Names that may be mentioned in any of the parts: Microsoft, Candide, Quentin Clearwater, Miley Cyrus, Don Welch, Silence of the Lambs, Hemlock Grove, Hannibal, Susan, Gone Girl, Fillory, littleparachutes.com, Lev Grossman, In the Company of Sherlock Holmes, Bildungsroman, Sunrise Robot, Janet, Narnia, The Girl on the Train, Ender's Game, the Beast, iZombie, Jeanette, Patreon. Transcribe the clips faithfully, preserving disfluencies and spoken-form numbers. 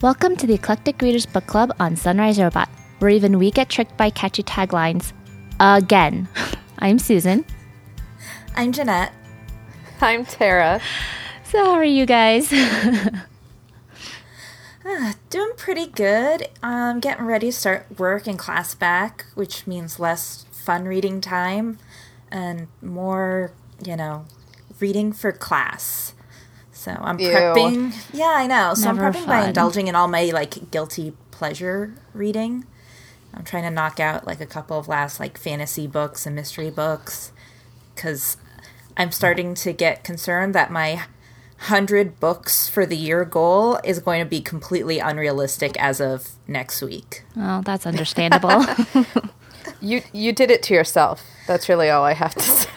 Welcome to the Eclectic Readers Book Club on Sunrise Robot, where even we get tricked by catchy taglines. Again. I'm Susan. I'm Jeanette. I'm Tara. So how are you guys? uh, doing pretty good. I'm getting ready to start work and class back, which means less fun reading time and more, you know, reading for class. So I'm Ew. prepping. Yeah, I know. So Never I'm prepping fun. by indulging in all my, like, guilty pleasure reading. I'm trying to knock out, like, a couple of last, like, fantasy books and mystery books, because I'm starting to get concerned that my hundred books for the year goal is going to be completely unrealistic as of next week. Well, that's understandable. You you did it to yourself. That's really all I have to say.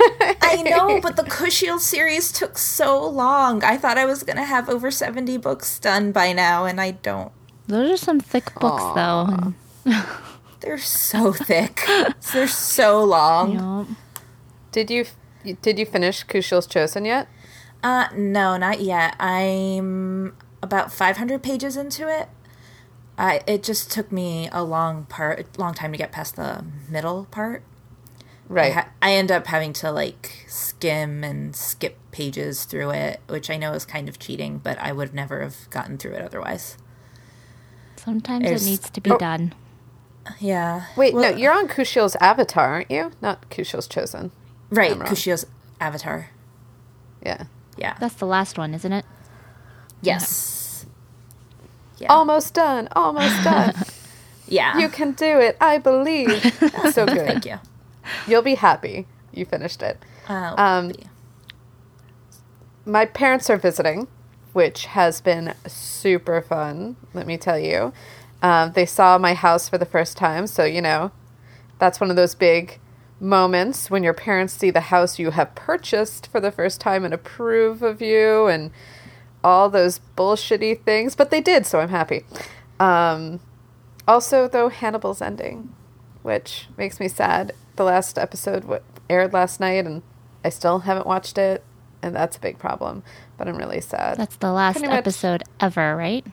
I know, but the Kushiel series took so long. I thought I was going to have over seventy books done by now, and I don't. Those are some thick books, Aww. though. They're so thick. They're so long. Yep. Did you did you finish Kushiel's Chosen yet? Uh, no, not yet. I'm about five hundred pages into it. I, it just took me a long part, long time to get past the middle part. Right. I, ha- I end up having to, like, skim and skip pages through it, which I know is kind of cheating, but I would never have gotten through it otherwise. Sometimes There's, it needs to be oh, done. Yeah. Wait, well, no, you're on Kushiel's Avatar, aren't you? Not Kushiel's Chosen. Right, Kushiel's Avatar. Yeah. Yeah. That's the last one, isn't it? Yes. Yeah. Almost done. Almost done. Yeah. You can do it. I believe. So good. Thank you. You'll be happy you finished it. Uh, um, my parents are visiting, which has been super fun, let me tell you. Um, they saw my house for the first time, so, you know, that's one of those big moments when your parents see the house you have purchased for the first time and approve of you and all those bullshitty things. But they did, so I'm happy. Um, also, though, Hannibal's ending, which makes me sad. The last episode w- aired last night, and I still haven't watched it, and that's a big problem. But I'm really sad. That's the last episode ever, right?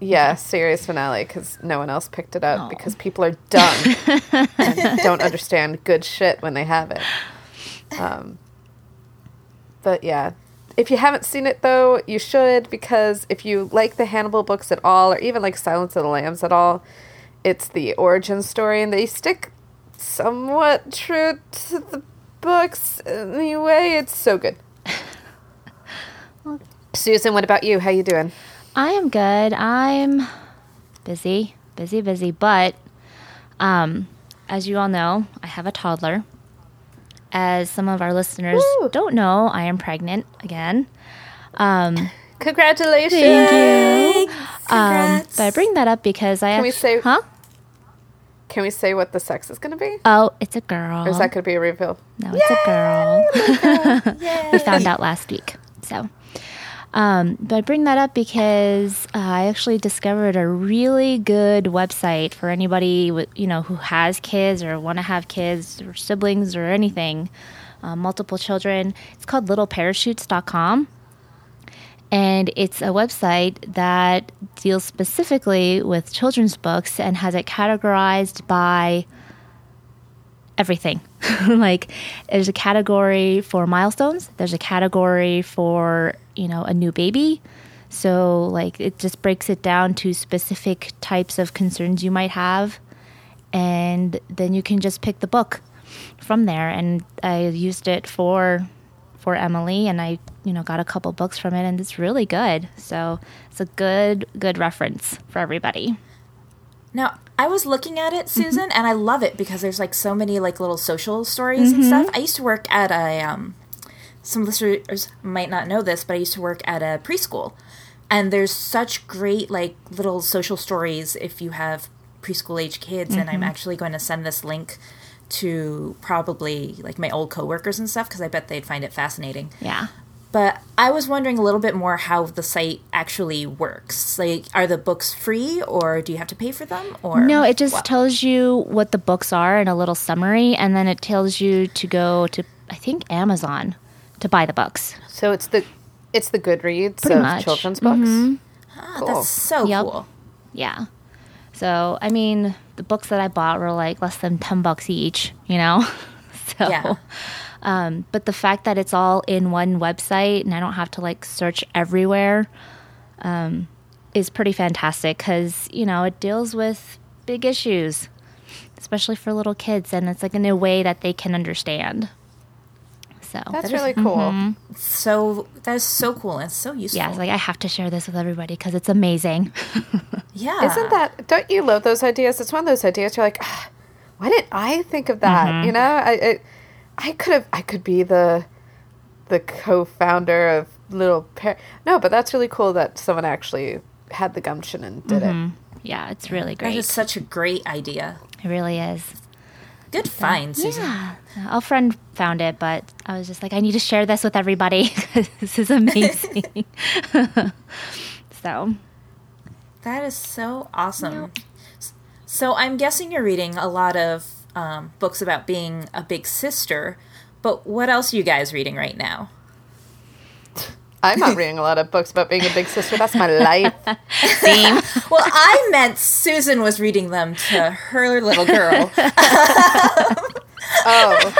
Yeah, series finale, because no one else picked it up, Aww. because people are dumb and don't understand good shit when they have it. Um, but yeah, if you haven't seen it, though, you should, because if you like the Hannibal books at all, or even like Silence of the Lambs at all, it's the origin story, and they stick somewhat true to the books. Anyway, it's so good. Well, Susan, what about you? How you doing? I am good. I'm busy, busy, busy. But um, as you all know, I have a toddler. As some of our listeners Woo! don't know, I am pregnant again. Um, Congratulations. Thank you. Um, but I bring that up because I... Can actually, we say... Huh? Can we say what the sex is going to be? Oh, it's a girl. Or is that going to be a reveal? No, Yay! it's a girl. We found out last week. So... Um, but I bring that up because uh, I actually discovered a really good website for anybody with, you know, who has kids or want to have kids or siblings or anything, uh, multiple children. It's called little parachutes dot com, and it's a website that deals specifically with children's books and has it categorized by everything. Like, there's a category for milestones. There's a category for... you know, a new baby. So, like, it just breaks it down to specific types of concerns you might have. And then you can just pick the book from there. And I used it for for Emily, and I, you know, got a couple books from it, and it's really good. So it's a good, good reference for everybody. Now, I was looking at it, Susan, mm-hmm. and I love it because there's, like, so many, like, little social stories mm-hmm. and stuff. I used to work at a... um Some listeners might not know this, but I used to work at a preschool. And there's such great, like, little social stories if you have preschool-age kids. Mm-hmm. And I'm actually going to send this link to probably, like, my old coworkers and stuff, because I bet they'd find it fascinating. Yeah. But I was wondering a little bit more how the site actually works. Like, are the books free, or do you have to pay for them? Or No, it just what? tells you what the books are in a little summary, and then it tells you to go to, I think, Amazon to buy the books. So it's the it's the Goodreads Pretty of much. children's books. Mm-hmm. Ah, cool. That's so yep. cool. Yeah. So, I mean, the books that I bought were like less than ten bucks each, you know? So, yeah. Um, but the fact that it's all in one website and I don't have to like search everywhere um, is pretty fantastic because, you know, it deals with big issues, especially for little kids. And it's like in a way that they can understand. So that's that really is, cool. Mm-hmm. So that is so cool and so useful. Yeah, it's like I have to share this with everybody because it's amazing. Yeah, isn't that? Don't you love those ideas? It's one of those ideas you're like, ah, why didn't I think of that? Mm-hmm. You know, I it, I could have. I could be the the co-founder of Little Par- No, but that's really cool that someone actually had the gumption and did mm-hmm. it. Yeah, it's really great. That is such a great idea. It really is. Good find, Susan. Yeah. Our friend found it, but I was just like, I need to share this with everybody. This is amazing. So. That is so awesome. Yep. So I'm guessing you're reading a lot of um, books about being a big sister, but what else are you guys reading right now? I'm not reading a lot of books about being a big sister. That's my life. Same. Well, I meant Susan was reading them to her little girl. Oh,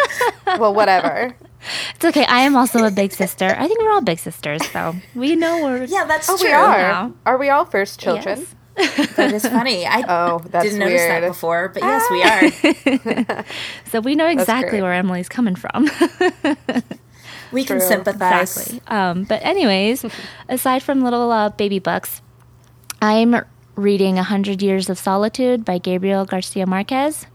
well, whatever. It's okay. I am also a big sister. I think we're all big sisters, so we know we're. Yeah, that's oh, true. We are. Now. Are we all first children? Yes. That is funny. I oh, that's didn't weird. notice that before, but yes, we are. So we know exactly where Emily's coming from. We True. can sympathize. Exactly. Um, but anyways, aside from little uh, baby books, I'm reading A Hundred Years of Solitude by Gabriel Garcia Marquez.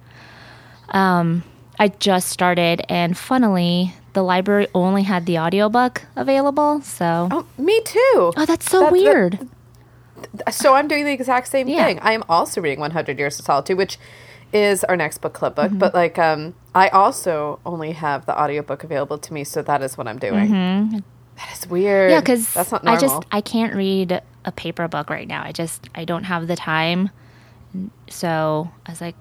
Um, I just started, and funnily, the library only had the audiobook available. So, oh, me too. Oh, that's so that's weird. The, so I'm doing the exact same yeah. thing. I am also reading A Hundred Years of Solitude, which is our next book club book, mm-hmm. but like um, I also only have the audiobook available to me, so that is what I'm doing. Mm-hmm. That is weird. Yeah, because that's not normal. I just I can't read a paper book right now. I just I don't have the time. So I was like,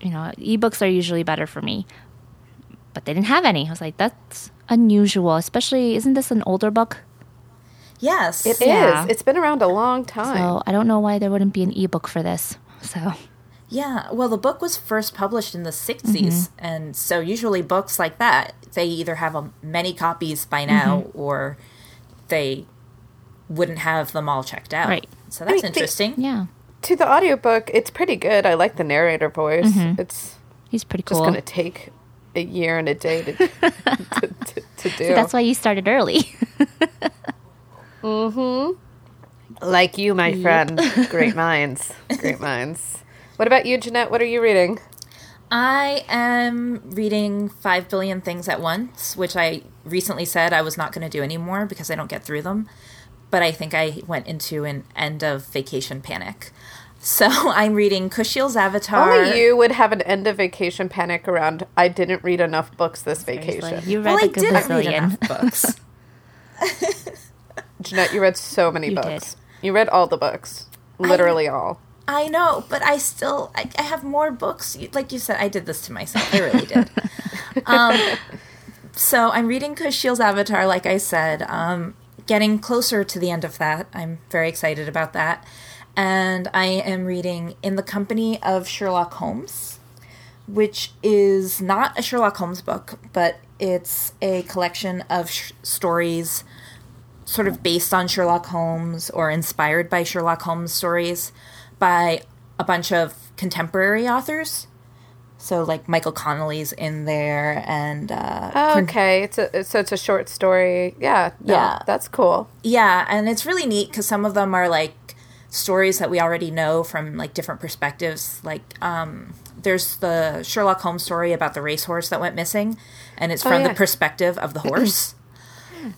you know, ebooks are usually better for me, but they didn't have any. I was like, that's unusual. Especially, isn't this an older book? Yes, it yeah. is. It's been around a long time. So I don't know why there wouldn't be an ebook for this. So. Yeah, well, the book was first published in the sixties, mm-hmm. and so usually books like that, they either have a, many copies by now, mm-hmm. or they wouldn't have them all checked out. Right. So that's I mean, interesting. The, yeah. To the audiobook, it's pretty good. I like the narrator voice. Mm-hmm. It's He's pretty cool. It's just going to take a year and a day to, to, to, to do. So that's why you started early. mm-hmm. Like you, my yep. friend. Great minds. Great minds. What about you, Jeanette? What are you reading? I am reading Five Billion Things at Once, which I recently said I was not going to do anymore because I don't get through them. But I think I went into an end of vacation panic. So I'm reading Kushiel's Avatar. Only you would have an end of vacation panic around, I didn't read enough books this Seriously. vacation. You read well, like I a didn't read enough books. Jeanette, you read so many you books. Did. You read all the books. Literally I- all. I know, but I still, I, I have more books. Like you said, I did this to myself. I really did. um, so I'm reading Kushiel's Avatar, like I said. Um, getting closer to the end of that. I'm very excited about that. And I am reading In the Company of Sherlock Holmes, which is not a Sherlock Holmes book, but it's a collection of sh- stories sort of based on Sherlock Holmes or inspired by Sherlock Holmes stories by a bunch of contemporary authors. So, like, Michael Connelly's in there, and... Uh, oh, okay. It's a, so it's a short story. Yeah. No, yeah. That's cool. Yeah, and it's really neat, because some of them are, like, stories that we already know from, like, different perspectives. Like, um, there's the Sherlock Holmes story about the racehorse that went missing, and it's oh, from yeah. the perspective of the horse.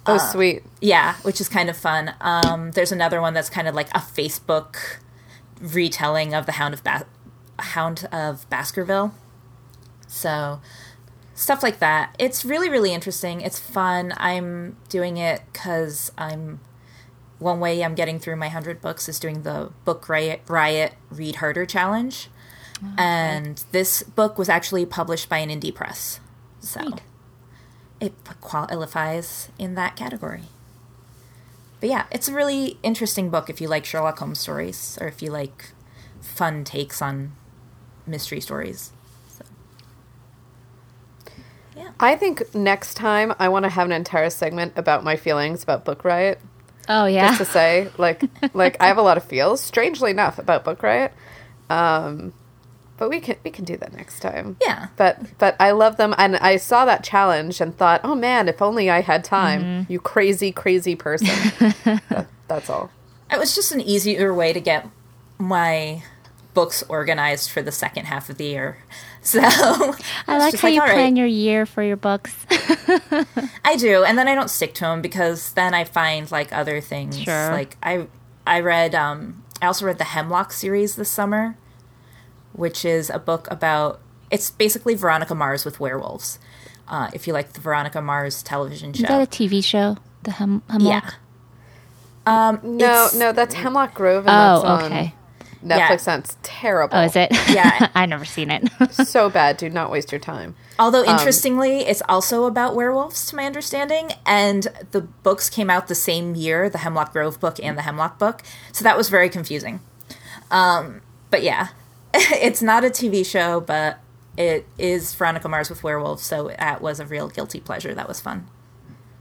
oh, uh, sweet. Yeah, which is kind of fun. Um, there's another one that's kind of like a Facebook retelling of the Hound of ba- Hound of Baskerville. So stuff like that. It's really, really interesting. It's fun. I'm doing it because I'm one way I'm getting through my one hundred books is doing the Book Riot, Riot Read Harder Challenge. Okay. And this book was actually published by an indie press. So Great. It qualifies in that category. But yeah, it's a really interesting book if you like Sherlock Holmes stories or if you like fun takes on mystery stories. So, yeah. I think next time I want to have an entire segment about my feelings about Book Riot. Oh, yeah. Just to say, like, like I have a lot of feels, strangely enough, about Book Riot. Um, but we can we can do that next time. Yeah. But but I love them, and I saw that challenge and thought, oh, man, if only I had time. Mm-hmm. You crazy, crazy person. that, that's all. It was just an easier way to get my books organized for the second half of the year. So I like how like, you plan right. your year for your books. I do, and then I don't stick to them because then I find like other things. Sure. Like I, I read. Um, I also read the Hemlock series this summer, which is a book about. It's basically Veronica Mars with werewolves. Uh, if you like the Veronica Mars television show, is that a T V show? The Hem- Hemlock. Yeah. Um, no, no, that's Hemlock Grove. And oh, that's okay. Netflix yeah. sounds terrible. Oh, is it? Yeah. I've never seen it. So bad. Do not waste your time. Although, interestingly, um, it's also about werewolves, to my understanding. And the books came out the same year, the Hemlock Grove book and the Hemlock book. So that was very confusing. Um, but yeah, it's not a T V show, but it is Veronica Mars with werewolves. So that was a real guilty pleasure. That was fun.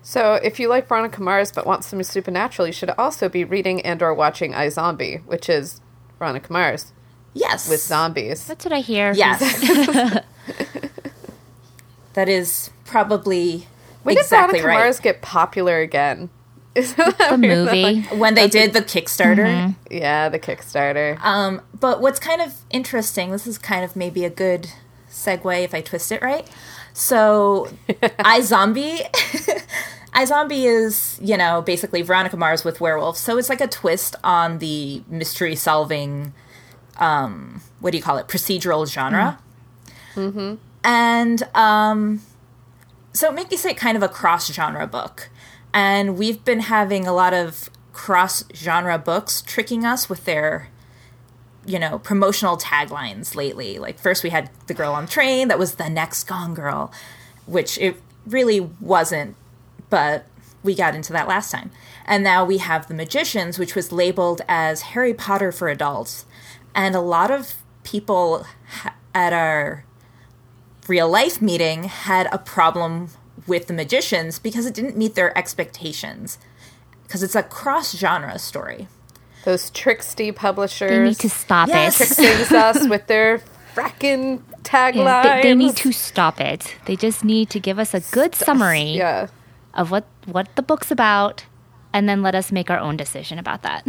So if you like Veronica Mars but want some supernatural, you should also be reading and or watching iZombie, which is Veronica Mars. Yes. With zombies. That's what I hear. Yes. That is probably when exactly right. When did Veronica Mars get popular again? Is that the weird? Movie. That, like, when they did the Kickstarter. Mm-hmm. Yeah, the Kickstarter. Um, but what's kind of interesting, this is kind of maybe a good segue if I twist it right. So iZombie... iZombie is, you know, basically Veronica Mars with werewolves. So it's like a twist on the mystery-solving, um, what do you call it, procedural genre. Mm-hmm. And um, so it makes it kind of a cross-genre book. And we've been having a lot of cross-genre books tricking us with their, you know, promotional taglines lately. Like, first we had The Girl on the Train. That was the next Gone Girl, which it really wasn't. But we got into that last time. And now we have The Magicians, which was labeled as Harry Potter for adults. And a lot of people ha- at our real life meeting had a problem with The Magicians because it didn't meet their expectations. Because it's a cross-genre story. Those tricksy publishers. They need to stop yes. it. Tricksing us with their frackin' taglines. Yeah, they, they need to stop it. They just need to give us a good Stuff. summary. Yeah. Of what, what the book's about, and then let us make our own decision about that.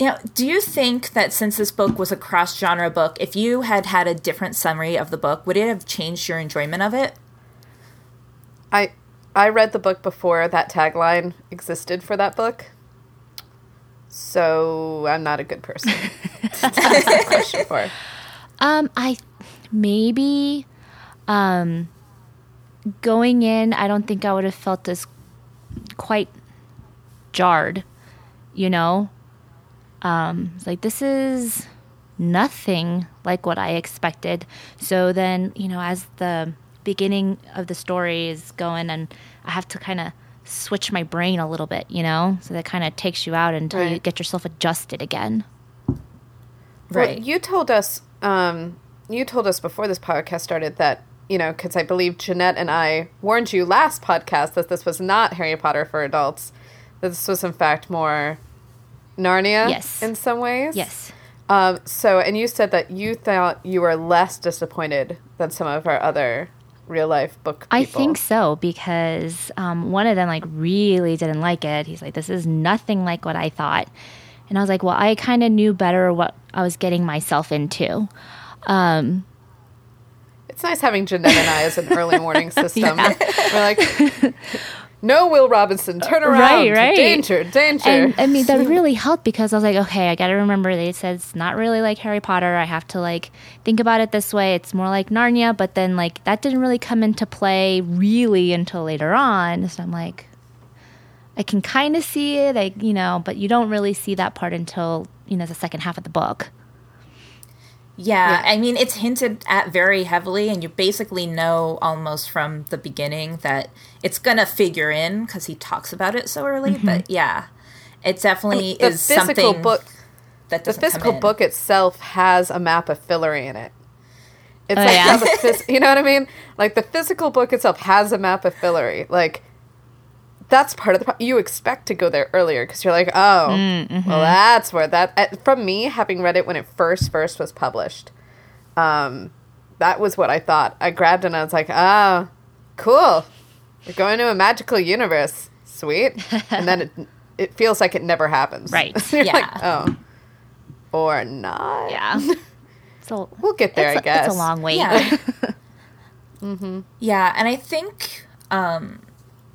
You know, do you think that since this book was a cross-genre book, if you had had a different summary of the book, would it have changed your enjoyment of it? I I read the book before that tagline existed for that book, so I'm not a good person. That's a question for. Um, I maybe. Um, Going in, I don't think I would have felt as quite jarred, you know? Um, it's like, this is nothing like what I expected. So then, you know, as the beginning of the story is going, and I have to kind of switch my brain a little bit, you know? So that kind of takes you out until right. you get yourself adjusted again. Right. Well, you told us, um, you told us before this podcast started that, you know, because I believe Jeanette and I warned you last podcast that this was not Harry Potter for adults. That this was, in fact, more Narnia yes. in some ways. Yes. Um, so, and you said that you thought you were less disappointed than some of our other real-life book people. I think so, because um, one of them, like, really didn't like it. He's like, this is nothing like what I thought. And I was like, well, I kind of knew better what I was getting myself into. Um It's nice having Jeanette and I as an early warning system. Yeah. We're like, no, Will Robinson, turn around. Right, right. Danger, danger. And, I mean, that really helped because I was like, okay, I got to remember they said it's not really like Harry Potter. I have to, like, think about it this way. It's more like Narnia. But then, like, that didn't really come into play really until later on. So I'm like, I can kind of see it, I, you know, but you don't really see that part until, you know, the second half of the book. Yeah, yeah, I mean, it's hinted at very heavily, and you basically know almost from the beginning that it's going to figure in because he talks about it so early. Mm-hmm. But yeah, it definitely I mean, is something book, that doesn't The physical come in. book itself has a map of Fillory in it. It's oh, like yeah? the phys- you know what I mean? Like, the physical book itself has a map of Fillory. Like, that's part of the problem. You expect to go there earlier because you're like, oh, mm-hmm. well, that's where that... Uh, from me, having read it when it first, first was published, um, that was what I thought. I grabbed it and I was like, oh, cool. We're going to a magical universe. Sweet. And then it it feels like it never happens. Right. You're yeah. like, oh. Or not. Yeah. A, we'll get there, I guess. A, it's a long way. Yeah. mm-hmm. yeah, and I think... Um,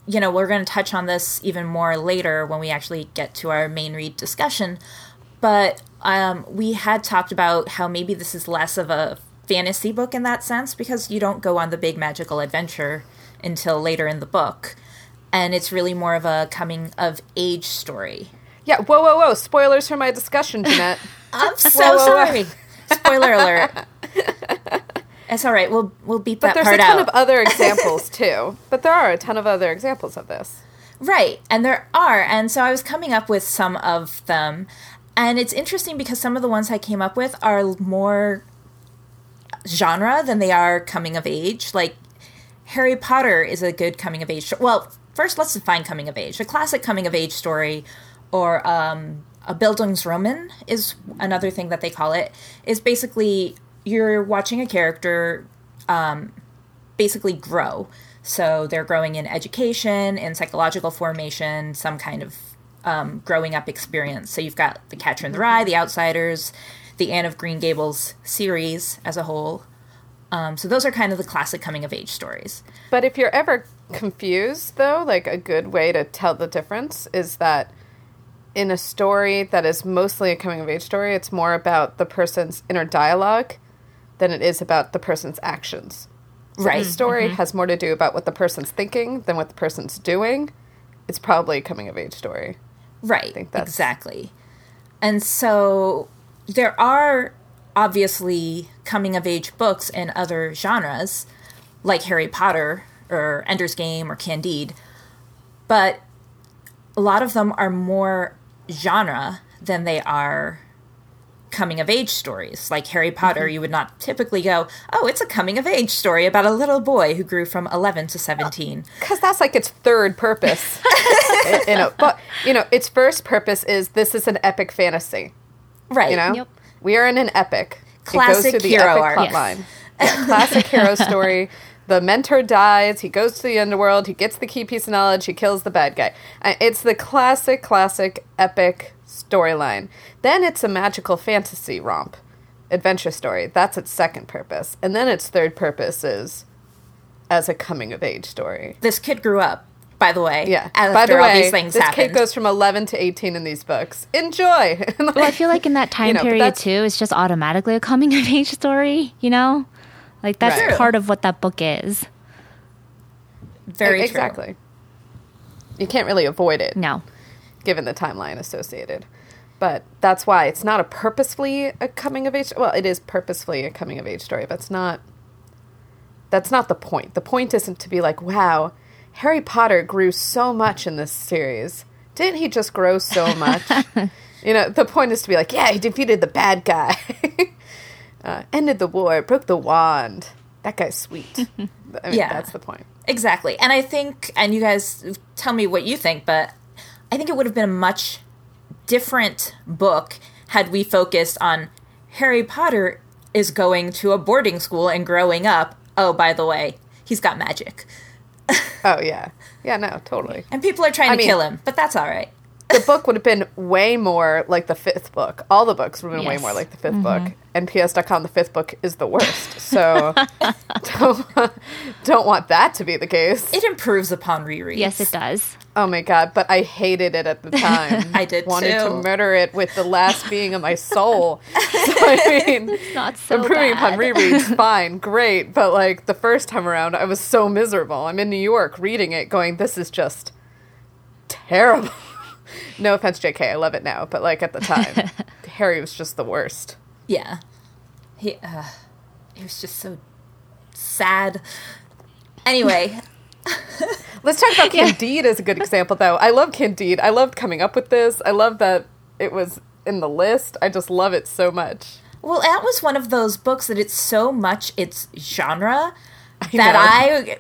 you know, we're going to touch on this even more later when we actually get to our main read discussion, but um, we had talked about how maybe this is less of a fantasy book in that sense because you don't go on the big magical adventure until later in the book, and it's really more of a coming-of-age story. Yeah, whoa, whoa, whoa, spoilers for my discussion, Jeanette. I'm so whoa, whoa, sorry. Whoa. Spoiler alert. It's all right. We'll we'll beep that part out. But there's a ton of other examples too. But there are a ton of other examples of this. Right. And there are. And so I was coming up with some of them. And it's interesting because some of the ones I came up with are more genre than they are coming of age. Like Harry Potter is a good coming of age. Well, first let's define coming of age. A classic coming of age story or um, a Bildungsroman is another thing that they call it, is basically you're watching a character um, basically grow. So they're growing in education, in psychological formation, some kind of um, growing up experience. So you've got The Catcher in the Rye, The Outsiders, the Anne of Green Gables series as a whole. Um, so those are kind of the classic coming-of-age stories. But if you're ever confused, though, like a good way to tell the difference is that in a story that is mostly a coming-of-age story, it's more about the person's inner dialogue than it is about the person's actions. So right. The story mm-hmm. has more to do about what the person's thinking than what the person's doing. It's probably a coming-of-age story. Right, I think that's... exactly. And so there are obviously coming-of-age books in other genres, like Harry Potter or Ender's Game or Candide, but a lot of them are more genre than they are coming-of-age stories. Like Harry Potter, mm-hmm. you would not typically go, oh, it's a coming-of-age story about a little boy who grew from eleven to seventeen. Because that's like its third purpose. you know, but, you know, its first purpose is this is an epic fantasy. Right. You know? Yep. We are in an epic. Classic it goes hero the epic plot yes. line. Yeah, classic hero story. The mentor dies, he goes to the underworld, he gets the key piece of knowledge, he kills the bad guy. It's the classic, classic, epic storyline. Then it's a magical fantasy romp, adventure story. That's its second purpose. And then its third purpose is as a coming-of-age story. This kid grew up, by the way. Yeah. After by the way, all these things this happened. Kid goes from eleven to eighteen in these books. Enjoy! But I feel like in that time you know, period, too, it's just automatically a coming-of-age story, you know? Like, that's right. part of what that book is. Very exactly. true. Exactly. You can't really avoid it. No. Given the timeline associated. But that's why it's not a purposefully a coming-of-age... Well, it is purposefully a coming-of-age story, but it's not... That's not the point. The point isn't to be like, wow, Harry Potter grew so much in this series. Didn't he just grow so much? You know, the point is to be like, yeah, he defeated the bad guy. Uh, ended the war, broke the wand. That guy's sweet. I mean, yeah. That's the point. Exactly. And I think, and you guys tell me what you think, but I think it would have been a much different book had we focused on Harry Potter is going to a boarding school and growing up. Oh, by the way, he's got magic. Oh, yeah. Yeah, no, totally. And people are trying I to mean, kill him, but that's all right. The book would have been way more like the fifth book. All the books would have been yes. way more like the fifth mm-hmm. book. And P S dot com, the fifth book is the worst. So don't, don't want that to be the case. It improves upon rereads. Yes, it does. Oh, my God. But I hated it at the time. I did, wanted too. Wanted to murder it with the last being of my soul. So, I mean, it's not so improving bad. Upon rereads, fine, great. But, like, the first time around, I was so miserable. I'm in New York reading it going, this is just terrible. No offense, J K, I love it now, but, like, at the time, Harry was just the worst. Yeah. He, uh, it was just so sad. Anyway. Let's talk about Candide yeah. as a good example, though. I love Candide. I loved coming up with this. I love that it was in the list. I just love it so much. Well, that was one of those books that it's so much its genre I that know. I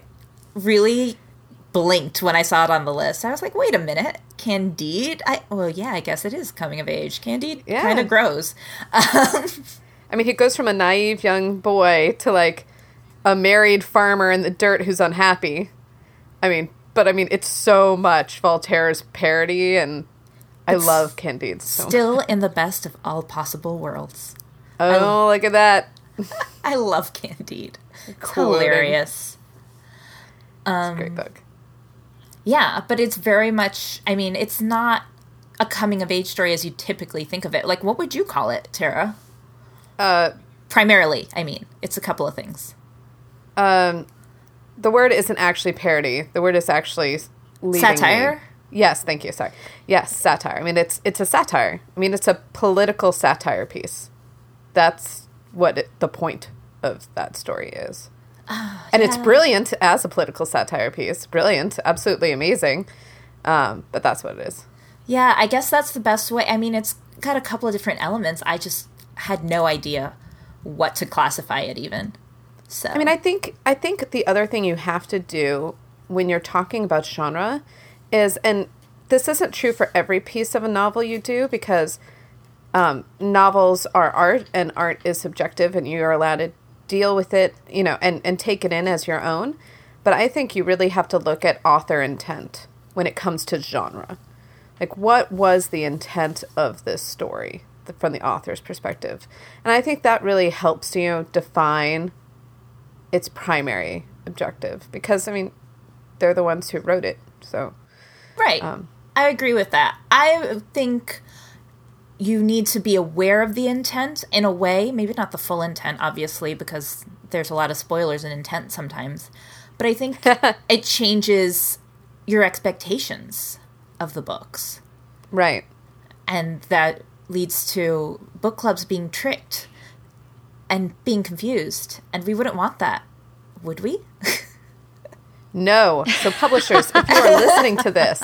really blinked when I saw it on the list. I was like, wait a minute. Candide? I Well, yeah, I guess it is coming of age. Candide yeah. kind of grows. Um, I mean, he goes from a naive young boy to, like, a married farmer in the dirt who's unhappy. I mean, but I mean, it's so much Voltaire's parody, and I it's love Candide so still much. In the best of all possible worlds. Oh, I, look at that. I love Candide. It's hilarious. Um, it's a great book. Yeah, but it's very much, I mean, it's not a coming-of-age story as you typically think of it. Like, what would you call it, Tara? Uh, Primarily, I mean. It's a couple of things. Um, the word isn't actually parody. The word is actually leading satire. Me. Yes, thank you. Sorry. Yes, satire. I mean, it's it's a satire. I mean, it's a political satire piece. That's what it, the point of that story is. Oh, and yeah. It's brilliant as a political satire piece. Brilliant. Absolutely amazing. Um, but that's what it is. Yeah, I guess that's the best way. I mean, it's got a couple of different elements. I just had no idea what to classify it even. So. I mean, I think I think the other thing you have to do when you're talking about genre is, and this isn't true for every piece of a novel you do, because um, novels are art, and art is subjective, and you are allowed to deal with it, you know, and, and take it in as your own. But I think you really have to look at author intent when it comes to genre. Like, what was the intent of this story from the author's perspective? And I think that really helps you define its primary objective, because, I mean, they're the ones who wrote it, so. Right. Um, I agree with that. I think you need to be aware of the intent in a way, maybe not the full intent, obviously, because there's a lot of spoilers in intent sometimes, but I think it changes your expectations of the books. Right. And that leads to book clubs being tricked and being confused, and we wouldn't want that, would we? No. So publishers, if you are listening to this,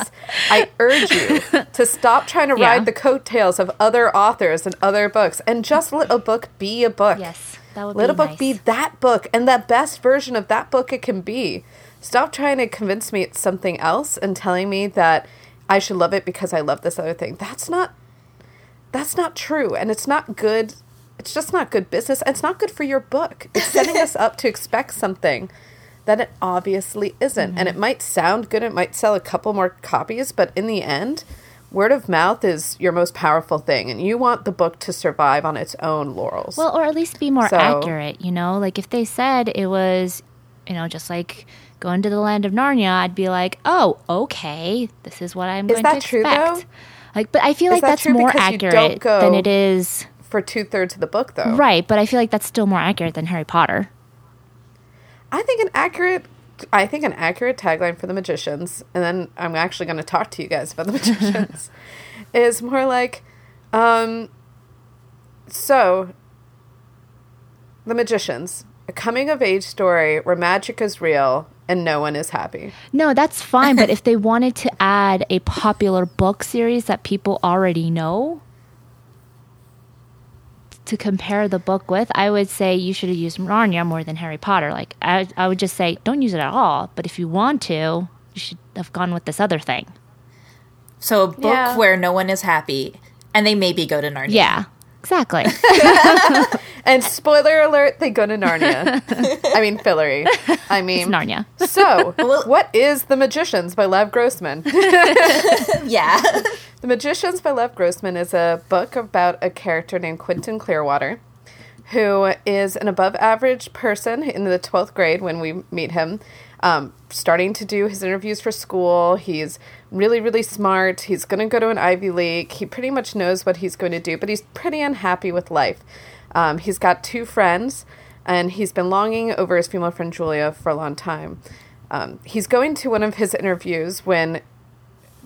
I urge you to stop trying to yeah. ride the coattails of other authors and other books, and just let a book be a book. Yes, that would let be Let a book nice. Be that book, and the best version of that book it can be. Stop trying to convince me it's something else and telling me that I should love it because I love this other thing. That's not, that's not true, and it's not good. It's just not good business. It's not good for your book. It's setting us up to expect something that it obviously isn't. Mm-hmm. And it might sound good. It might sell a couple more copies. But in the end, word of mouth is your most powerful thing. And you want the book to survive on its own laurels. Well, or at least be more so, accurate, you know? Like, if they said it was, you know, just like going to the land of Narnia, I'd be like, oh, okay, this is what I'm is going to expect. Is that true, though? Like, but I feel like that that's more accurate than it is for two-thirds of the book, though. Right, but I feel like that's still more accurate than Harry Potter. I think an accurate I think an accurate tagline for The Magicians, and then I'm actually going to talk to you guys about The Magicians, is more like, um, so, The Magicians, a coming-of-age story where magic is real and no one is happy. No, that's fine, but if they wanted to add a popular book series that people already know to compare the book with, I would say you should have used Narnia more than Harry Potter. Like, I, I would just say, don't use it at all. But if you want to, you should have gone with this other thing. So a book yeah. where no one is happy, and they maybe go to Narnia. Yeah, exactly. And spoiler alert, they go to Narnia. I mean, Fillory. I mean, it's Narnia. So, what is The Magicians by Lev Grossman? Yeah. The Magicians by Lev Grossman is a book about a character named Quentin Clearwater, who is an above-average person in the twelfth grade when we meet him, um, starting to do his interviews for school. He's really, really smart. He's going to go to an Ivy League. He pretty much knows what he's going to do, but he's pretty unhappy with life. Um, he's got two friends, and he's been longing over his female friend Julia for a long time. Um, he's going to one of his interviews when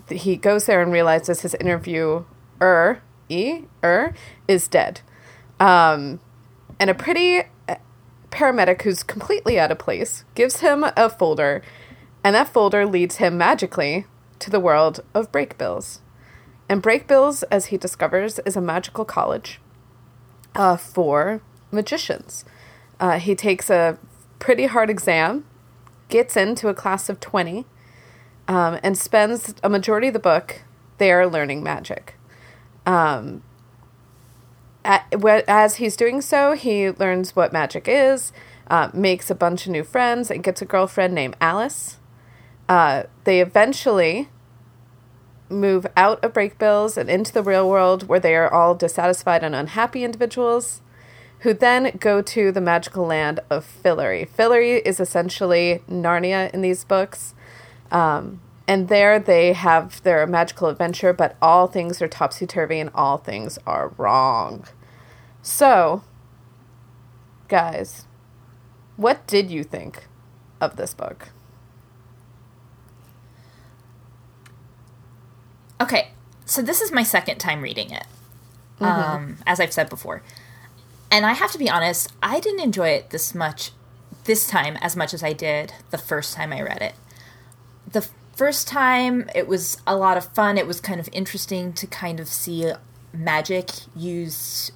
he goes there and realizes his interviewer, E, er, is dead. Um, and a pretty paramedic who's completely out of place gives him a folder, and that folder leads him magically to the world of Brakebills. And Brakebills, as he discovers, is a magical college uh, for magicians. Uh, he takes a pretty hard exam, gets into a class of twenty, um, and spends a majority of the book there learning magic. Um, at, as he's doing so, he learns what magic is, uh, makes a bunch of new friends, and gets a girlfriend named Alice. Uh, they eventually move out of Brakebills and into the real world, where they are all dissatisfied and unhappy individuals who then go to the magical land of Fillory. Fillory is essentially Narnia in these books. Um, and there they have their magical adventure, but all things are topsy-turvy and all things are wrong. So, guys, what did you think of this book? Okay, so this is my second time reading it, mm-hmm. um, as I've said before. And I have to be honest, I didn't enjoy it this much, this time, as much as I did the first time I read it. The first time, it was a lot of fun. It was kind of interesting to kind of see magic used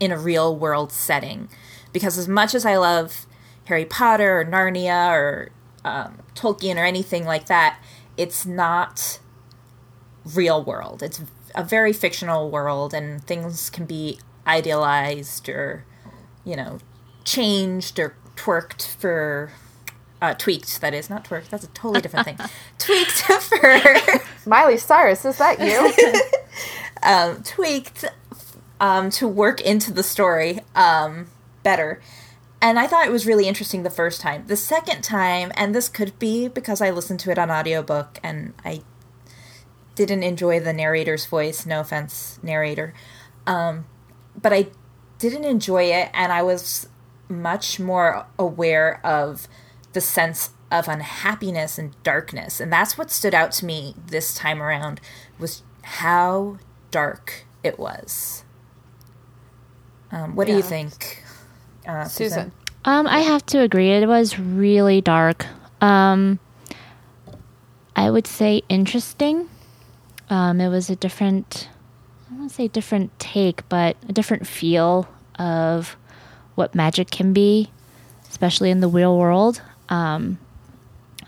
in a real world setting. Because as much as I love Harry Potter or Narnia or um, Tolkien or anything like that, it's not real world. It's a very fictional world, and things can be idealized or, you know, changed or twerked for, uh, tweaked, that is, not twerked, that's a totally different thing, tweaked for... Miley Cyrus, is that you? um, tweaked um, to work into the story um, better. And I thought it was really interesting the first time. The second time, and this could be because I listened to it on audiobook and I didn't enjoy the narrator's voice, no offense, narrator, um, but I didn't enjoy it, and I was much more aware of the sense of unhappiness and darkness. And that's what stood out to me this time around, was how dark it was. Um, what yeah. do you think, uh, Susan? Susan? Um, I have to agree. It was really dark. Um, I would say interesting. Um, it was a different... I don't want to say different take, but a different feel of what magic can be, especially in the real world. Um,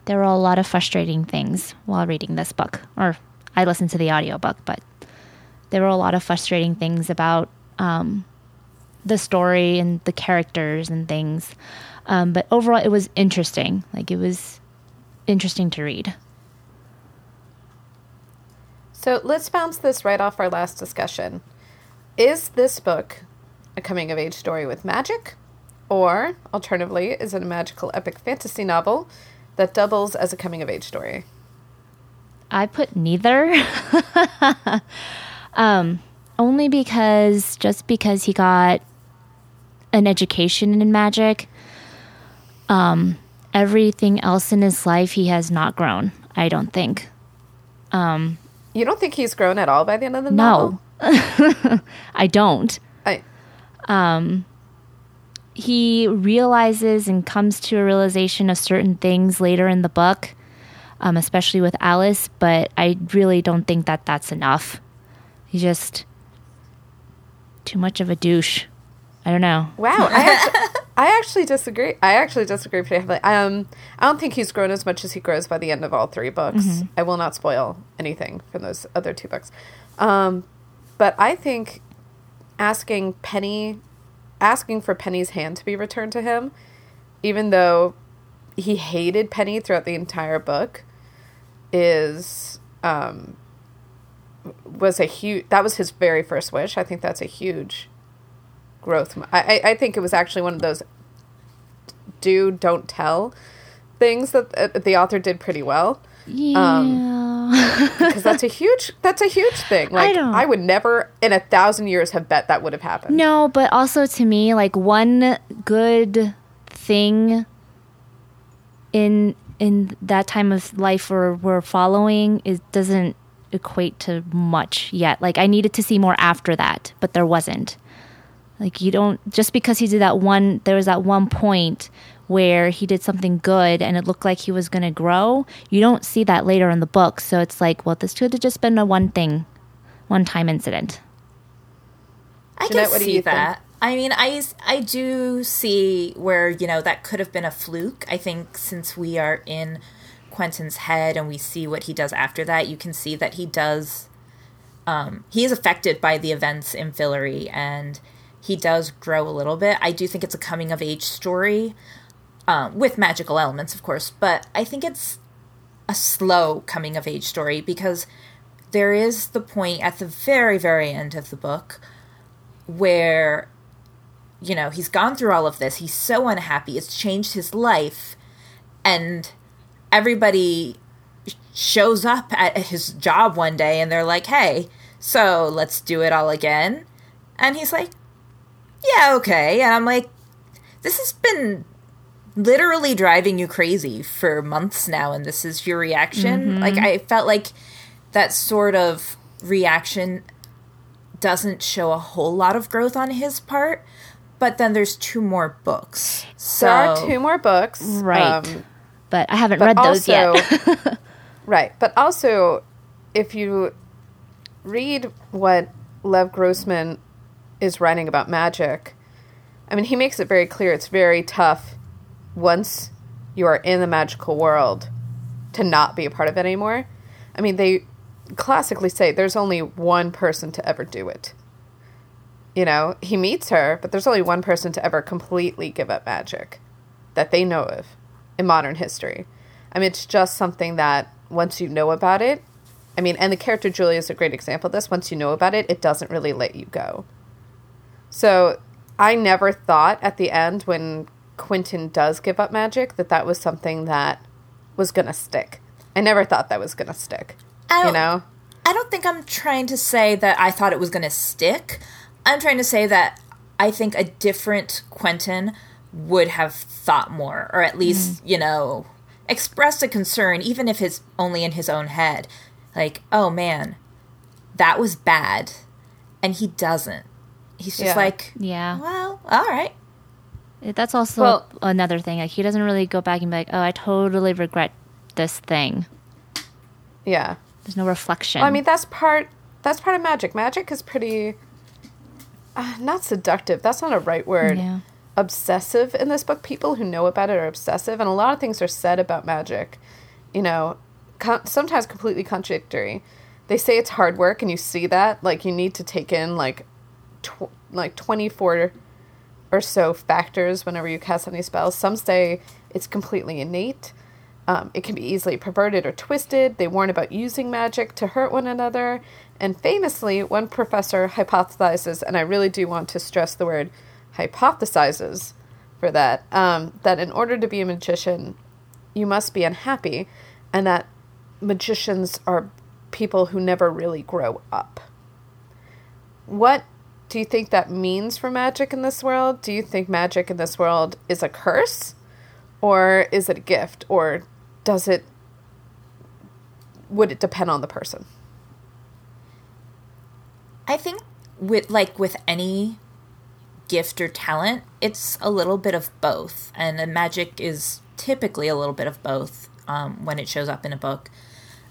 there were a lot of frustrating things while reading this book. Or I listened to the audiobook, but there were a lot of frustrating things about um, the story and the characters and things. Um, but overall, it was interesting. Like, it was interesting to read. So let's bounce this right off our last discussion. Is this book a coming-of-age story with magic? Or, alternatively, is it a magical epic fantasy novel that doubles as a coming-of-age story? I put neither. um, only because, just because he got an education in magic, um, everything else in his life he has not grown, I don't think. Um... You don't think he's grown at all by the end of the novel? No. I don't. I... Um, he realizes and comes to a realization of certain things later in the book, um, especially with Alice, but I really don't think that that's enough. He's just too much of a douche. I don't know. Wow. I actually, I actually disagree. I actually disagree pretty heavily. Um, I don't think he's grown as much as he grows by the end of all three books. Mm-hmm. I will not spoil anything from those other two books. Um, but I think asking Penny, asking for Penny's hand to be returned to him, even though he hated Penny throughout the entire book, is um, was a huge... That was his very first wish. I think that's a huge... growth. I, I think it was actually one of those do, don't tell things that uh, the author did pretty well. Yeah. Um, because that's a huge, that's a huge thing. Like, I, don't. I would never in a thousand years have bet that would have happened. No, but also to me, like, one good thing in, in that time of life we're, we're following is doesn't equate to much yet. Like, I needed to see more after that, but there wasn't. Like, you don't, just because he did that one, there was that one point where he did something good and it looked like he was going to grow. You don't see that later in the book. So it's like, well, this could have just been a one thing, one time incident. I Jeanette, can what see do you that. Think? I mean, I, I do see where, you know, that could have been a fluke. I think since we are in Quentin's head and we see what he does after that, you can see that he does, um, he is affected by the events in Fillory and he does grow a little bit. I do think it's a coming of age story, um, with magical elements, of course, but I think it's a slow coming of age story because there is the point at the very, very end of the book where, you know, he's gone through all of this. He's so unhappy. It's changed his life. And everybody shows up at his job one day and they're like, hey, so let's do it all again. And he's like, yeah, okay. And I'm like, this has been literally driving you crazy for months now. And this is your reaction. Mm-hmm. Like, I felt like that sort of reaction doesn't show a whole lot of growth on his part. But then there's two more books. So there are two more books. Right. Um, but I haven't but read those also, yet. Right. But also, if you read what Lev Grossman is writing about magic, I mean, he makes it very clear it's very tough once you are in the magical world to not be a part of it anymore. I mean, they classically say there's only one person to ever do it. You know, he meets her, but there's only one person to ever completely give up magic that they know of in modern history. I mean, it's just something that once you know about it, I mean, and the character Julia is a great example of this. Once you know about it, it doesn't really let you go. So I never thought at the end when Quentin does give up magic that that was something that was going to stick. I never thought that was going to stick, you know? I don't think I'm trying to say that I thought it was going to stick. I'm trying to say that I think a different Quentin would have thought more, or at least, mm. you know, expressed a concern, even if it's only in his own head. Like, oh, man, that was bad. And he doesn't. He's just yeah. like, yeah. well, all right. That's also well, another thing. Like, he doesn't really go back and be like, oh, I totally regret this thing. Yeah. There's no reflection. Well, I mean, that's part, that's part of magic. Magic is pretty... Uh, not seductive. That's not a right word. Yeah. Obsessive in this book. People who know about it are obsessive, and a lot of things are said about magic, you know, con- sometimes completely contradictory. They say it's hard work, and you see that. Like, you need to take in like, tw- like twenty-four or so factors whenever you cast any spells. Some say it's completely innate. Um, it can be easily perverted or twisted. They warn about using magic to hurt one another. And famously, one professor hypothesizes, and I really do want to stress the word hypothesizes for that, um, that in order to be a magician, you must be unhappy, and that magicians are people who never really grow up. What do you think that means for magic in this world? Do you think magic in this world is a curse, or is it a gift, or does it, would it depend on the person? I think with, like, with any gift or talent, it's a little bit of both. And magic is typically a little bit of both um, when it shows up in a book.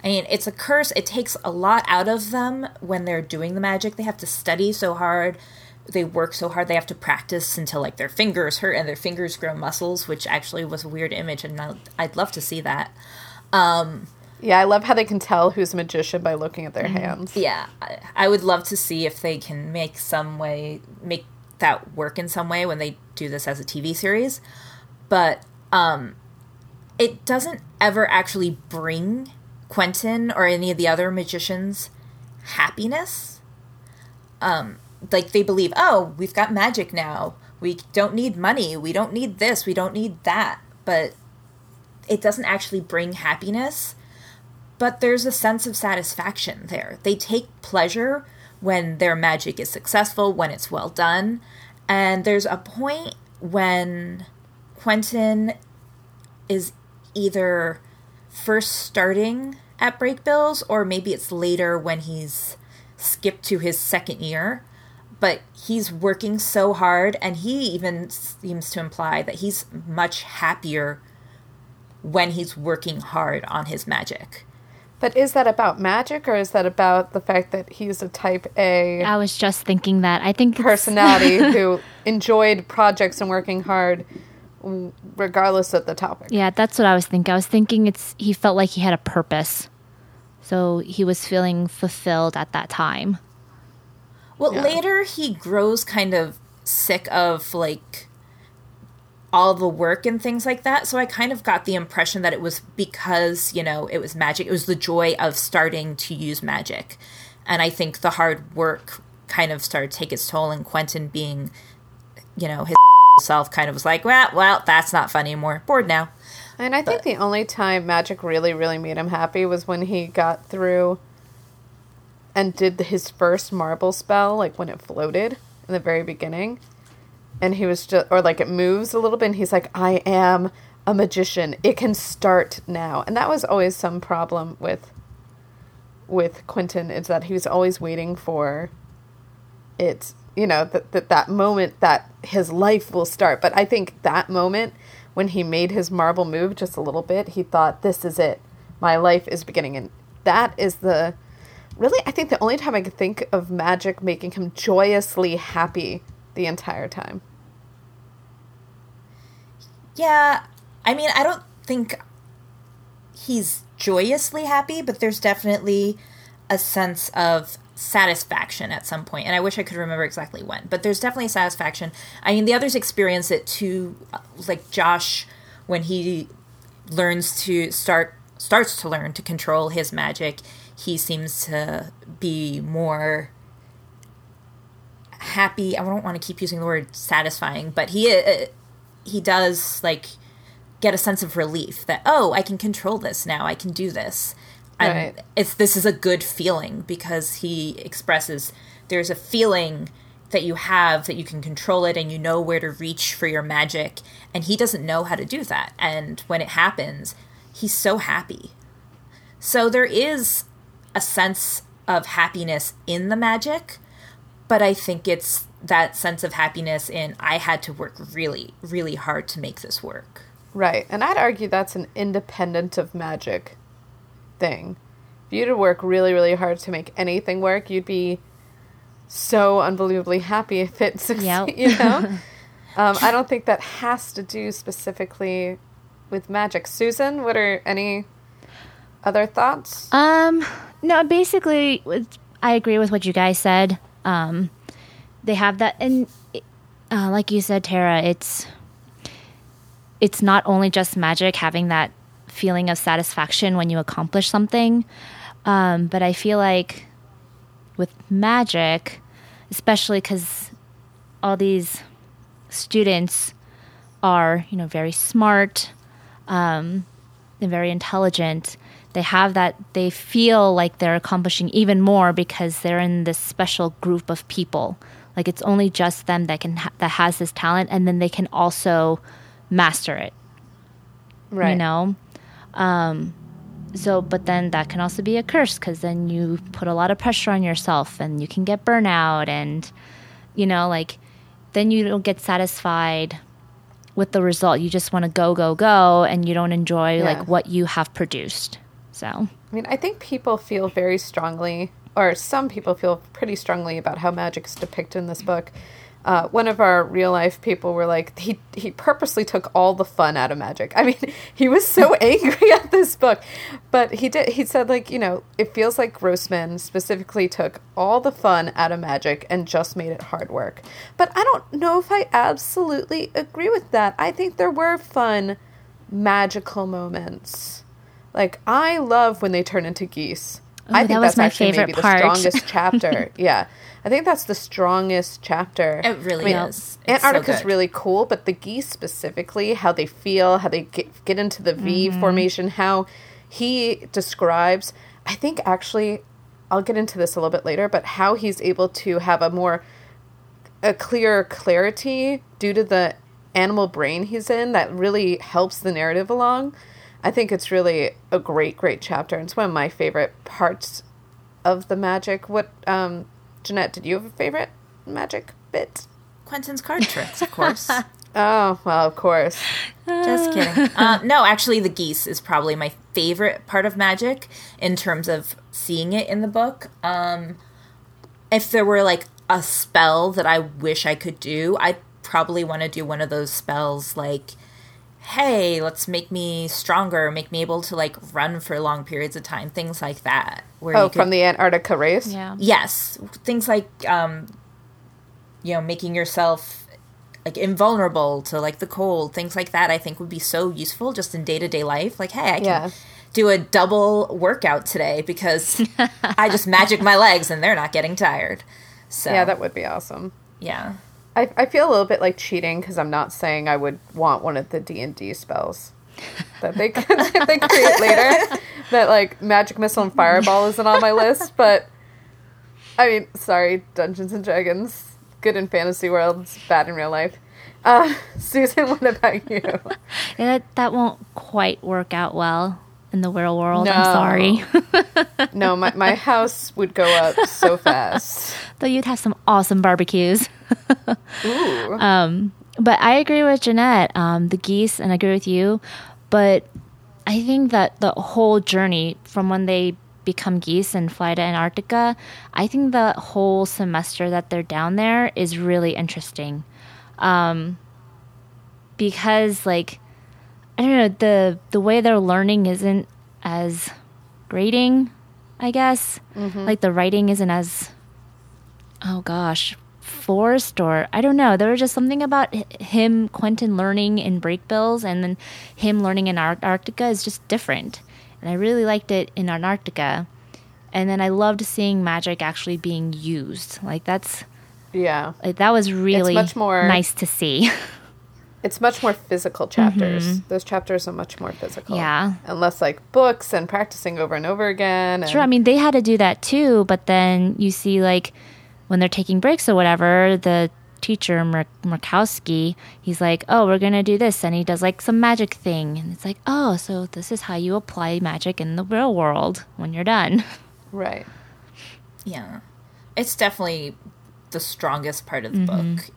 I mean, it's a curse. It takes a lot out of them when they're doing the magic. They have to study so hard. They work so hard. They have to practice until, like, their fingers hurt and their fingers grow muscles, which actually was a weird image, and I'd love to see that. Um, yeah, I love how they can tell who's a magician by looking at their hands. Yeah, I would love to see if they can make some way, make that work in some way when they do this as a T V series. But um, it doesn't ever actually bring Quentin or any of the other magicians happiness. Um Like, they believe, oh, we've got magic now. We don't need money. We don't need this. We don't need that. But it doesn't actually bring happiness. But there's a sense of satisfaction there. They take pleasure when their magic is successful, when it's well done. And there's a point when Quentin is either first starting at Brakebills, or maybe it's later when he's skipped to his second year. but he's working so hard, and he even seems to imply that he's much happier when he's working hard on his magic. But is that about magic, or is that about the fact that he's a type A... I was just thinking that. I think personality who enjoyed projects and working hard regardless of the topic. Yeah, that's what I was thinking. I was thinking it's he felt like he had a purpose. So he was feeling fulfilled at that time. Well, yeah. Later he grows kind of sick of, like, all the work and things like that. So I kind of got the impression that it was because, you know, it was magic. It was the joy of starting to use magic. And I think the hard work kind of started to take its toll. And Quentin, being, you know, his self, kind of was like, well, well, that's not fun anymore. Bored now. And I but. think the only time magic really, really made him happy was when he got through and did his first marble spell, like when it floated in the very beginning. And he was just, or like it moves a little bit, and he's like, I am a magician. It can start now. And that was always some problem with with Quentin, is that he was always waiting for it, you know, that that, that moment that his life will start. But I think that moment when he made his marble move just a little bit, he thought, this is it. My life is beginning. And that is the, really, I think the only time I could think of magic making him joyously happy the entire time. Yeah, I mean, I don't think he's joyously happy, but there's definitely a sense of satisfaction at some point. And I wish I could remember exactly when, but there's definitely satisfaction. I mean, the others experience it too, like Josh, when he learns to start, starts to learn to control his magic, he seems to be more happy. I don't want to keep using the word satisfying, but he uh, he does, like, get a sense of relief that, oh, I can control this now. I can do this. Right. And it's this is a good feeling, because he expresses there's a feeling that you have that you can control it, and you know where to reach for your magic, and he doesn't know how to do that. And when it happens, he's so happy. So there is a sense of happiness in the magic. But I think it's that sense of happiness in, I had to work really, really hard to make this work. Right. And I'd argue that's an independent of magic thing. If you had to work really, really hard to make anything work, you'd be so unbelievably happy if it succeeds. Yep. You know? um, I don't think that has to do specifically with magic. Susan, what are any other thoughts? Um, no, basically, I agree with what you guys said. Um, they have that, and uh, like you said, Tara, it's it's not only just magic having that feeling of satisfaction when you accomplish something, um, but I feel like with magic, especially because all these students are, you know, very smart um, and very intelligent. They have that, they feel like they're accomplishing even more because they're in this special group of people. Like, it's only just them that can ha- that has this talent, and then they can also master it. Right. You know? Um, so, but then that can also be a curse, because then you put a lot of pressure on yourself, and you can get burnout, and, you know, like, then you don't get satisfied with the result. You just want to go, go, go, and you don't enjoy, yeah. like, what you have produced. So. I mean, I think people feel very strongly, or some people feel pretty strongly about how magic's depicted in this book. Uh, one of our real-life people were like, he he purposely took all the fun out of magic. I mean, he was so angry at this book. But he did. He said, like, you know, it feels like Grossman specifically took all the fun out of magic and just made it hard work. But I don't know if I absolutely agree with that. I think there were fun, magical moments. Like, I love when they turn into geese. Ooh, I think that was that's my actually favorite maybe part. The strongest chapter. Yeah. I think that's the strongest chapter. It really I mean, is. It's Antarctica's so really cool, but the geese specifically, how they feel, how they get, get into the V mm-hmm. formation, how he describes, I think actually, I'll get into this a little bit later, but how he's able to have a more, a clearer clarity due to the animal brain he's in that really helps the narrative along. I think it's really a great, great chapter. It's one of my favorite parts of the magic. What, um, Jeanette, did you have a favorite magic bit. Quentin's card tricks, of course. Oh, well, of course. Just kidding. Uh, no, actually, the geese is probably my favorite part of magic in terms of seeing it in the book. Um, if there were, like, a spell that I wish I could do, I'd probably want to do one of those spells like, hey, let's make me stronger, make me able to, like, run for long periods of time, things like that. Where oh, you could, from the Antarctica race? Yeah. Yes. Things like, um, you know, making yourself... like invulnerable to like the cold, things like that, I think would be so useful just in day-to-day life. Like, hey, I can yeah. do a double workout today because I just magic my legs and they're not getting tired. So yeah, that would be awesome. Yeah. I, I feel a little bit like cheating because I'm not saying I would want one of the D and D spells that they, that they create later. That like magic missile and fireball isn't on my list, but I mean, sorry, Dungeons and Dragons. Good in fantasy worlds, bad in real life. Uh, Susan, what about you? Yeah, that, that won't quite work out well in the real world. No. I'm sorry. No, my, my house would go up so fast. Though you'd have some awesome barbecues. Ooh. Um, but I agree with Jeanette, um, the geese, and I agree with you. But I think that the whole journey from when they become geese and fly to Antarctica, I think the whole semester that they're down there is really interesting. Um, because, like, I don't know, the, the way they're learning isn't as grating, I guess. Mm-hmm. Like, the writing isn't as, oh gosh, forced or, I don't know. There was just something about him, Quentin, learning in Brakebills and then him learning in Antarctica is just different. And I really liked it in Antarctica. And then I loved seeing magic actually being used. Like, that's... yeah. Like, that was really much more, nice to see. It's much more physical chapters. Mm-hmm. Those chapters are much more physical. Yeah. And less, like, books and practicing over and over again. And... sure, I mean, they had to do that, too. But then you see, like, when they're taking breaks or whatever, the teacher, Mur- Murkowski, he's like, oh, we're going to do this. And he does like some magic thing. And it's like, oh, so this is how you apply magic in the real world when you're done. Right. Yeah. It's definitely the strongest part of the mm-hmm. book.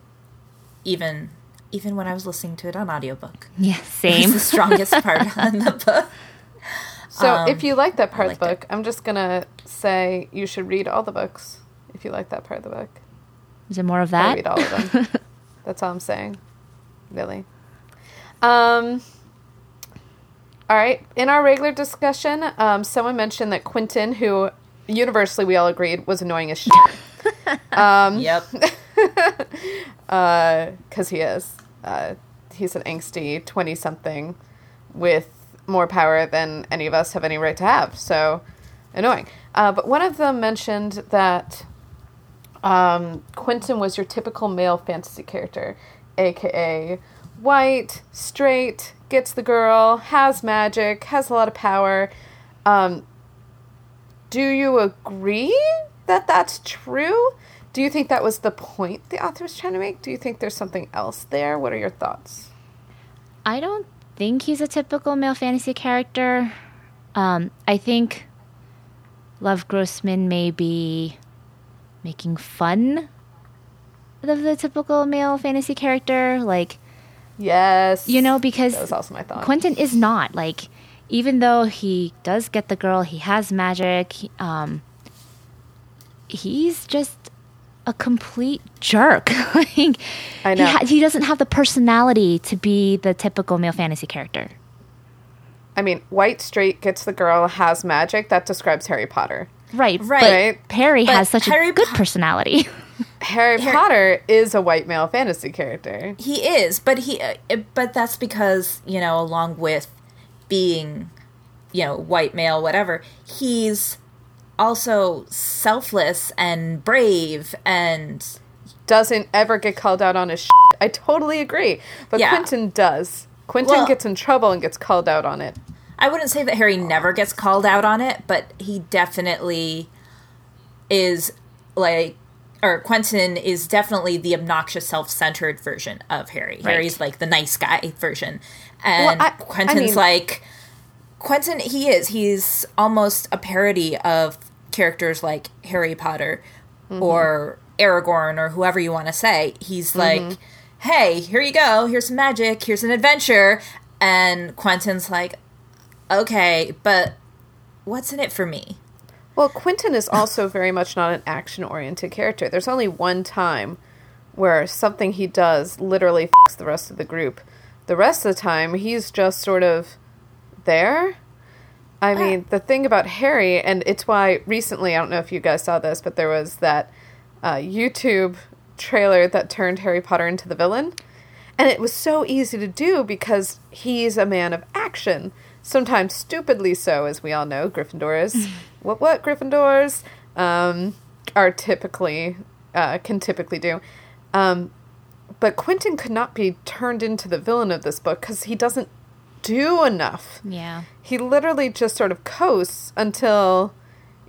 Even even when I was listening to it on audiobook. Yeah, same. It's the strongest part on the book. So um, if you like that part of the book, it. I'm just going to say you should read all the books if you like that part of the book. Is there more of that? I read all of them. That's all I'm saying, really. Um, all right. In our regular discussion, um, someone mentioned that Quentin, who universally we all agreed was annoying as shit. um, yep. Because uh, he is. Uh, he's an angsty twenty-something with more power than any of us have any right to have. So annoying. Uh, but one of them mentioned that... Um, Quentin was your typical male fantasy character, a k a white, straight, gets the girl, has magic, has a lot of power. Um, do you agree that that's true? Do you think that was the point the author was trying to make? Do you think there's something else there? What are your thoughts? I don't think he's a typical male fantasy character. Um, I think Lev Grossman may be... making fun of the typical male fantasy character, like, yes, you know, because that was also my thought. Quentin is not, like, even though he does get the girl, he has magic, he, um, he's just a complete jerk. Like, I know he, ha- he doesn't have the personality to be the typical male fantasy character. I mean, white, straight, gets the girl, has magic. That describes Harry Potter. Right, right. But Perry but has such Harry a good po- personality. Harry Potter is a white male fantasy character. He is, but he, uh, but that's because, you know, along with being, you know, white male, whatever, he's also selfless and brave and doesn't ever get called out on his shit. I totally agree, but yeah. Quentin does. Quentin well, gets in trouble and gets called out on it. I wouldn't say that Harry never gets called out on it, but he definitely is like, or Quentin is definitely the obnoxious, self-centered version of Harry. Right. Harry's like the nice guy version. And well, I, Quentin's I mean, like, Quentin, he is, he's almost a parody of characters like Harry Potter mm-hmm. or Aragorn or whoever you want to say, he's like, mm-hmm. hey, here you go. Here's some magic. Here's an adventure. And Quentin's like, okay, but what's in it for me? Well, Quentin is also very much not an action-oriented character. There's only one time where something he does literally f***s the rest of the group. The rest of the time, he's just sort of there. I mean, the thing about Harry, and it's why recently, I don't know if you guys saw this, but there was that uh, YouTube trailer that turned Harry Potter into the villain. And it was so easy to do because he's a man of action. Sometimes stupidly so, as we all know. Gryffindors, what what Gryffindors um, are typically, uh, can typically do. Um, but Quentin could not be turned into the villain of this book because he doesn't do enough. Yeah. He literally just sort of coasts until,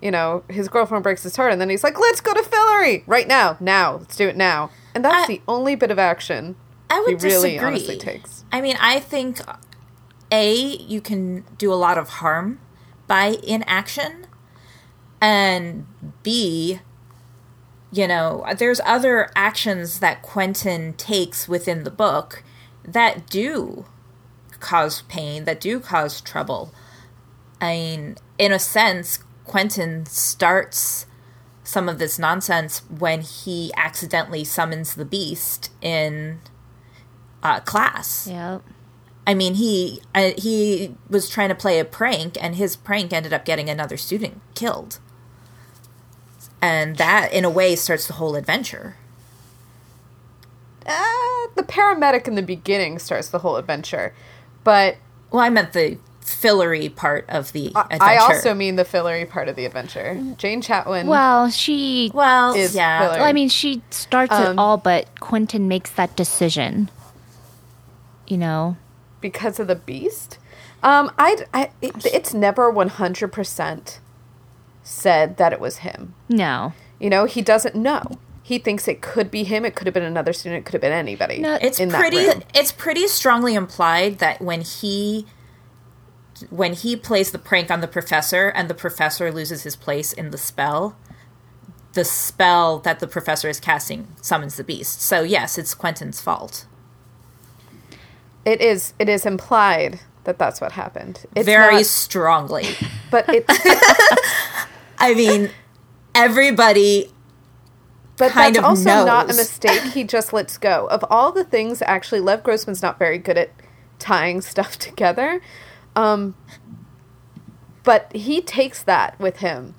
you know, his girlfriend breaks his heart and then he's like, let's go to Fillory right now. Now. Let's do it now. And that's I, the only bit of action I would he really disagree. honestly takes. I mean, I think... A, you can do a lot of harm by inaction, and B, you know, there's other actions that Quentin takes within the book that do cause pain, that do cause trouble. I mean, in a sense, Quentin starts some of this nonsense when he accidentally summons the Beast in uh, class. Yep. I mean, he uh, he was trying to play a prank, and his prank ended up getting another student killed. And that, in a way, starts the whole adventure. Uh, the paramedic in the beginning starts the whole adventure, but... Well, I meant the Fillory part of the I, adventure. I also mean the Fillory part of the adventure. Jane Chatwin well, she well, is yeah. Fillory. Well, I mean, she starts um, it all, but Quentin makes that decision, you know... Because of the Beast? Um, I, I, it, it's never one hundred percent said that it was him. No. You know, he doesn't know. He thinks it could be him. It could have been another student. It could have been anybody. No, it's pretty. It's pretty strongly implied that when he, when he plays the prank on the professor and the professor loses his place in the spell, the spell that the professor is casting summons the Beast. So, yes, it's Quentin's fault. It is It is implied that that's what happened. It's Very not, strongly. But it's... I mean, everybody but kind of knows. But that's also not a mistake. He just lets go. Of all the things, actually, Lev Grossman's not very good at tying stuff together. Um, but he takes that with him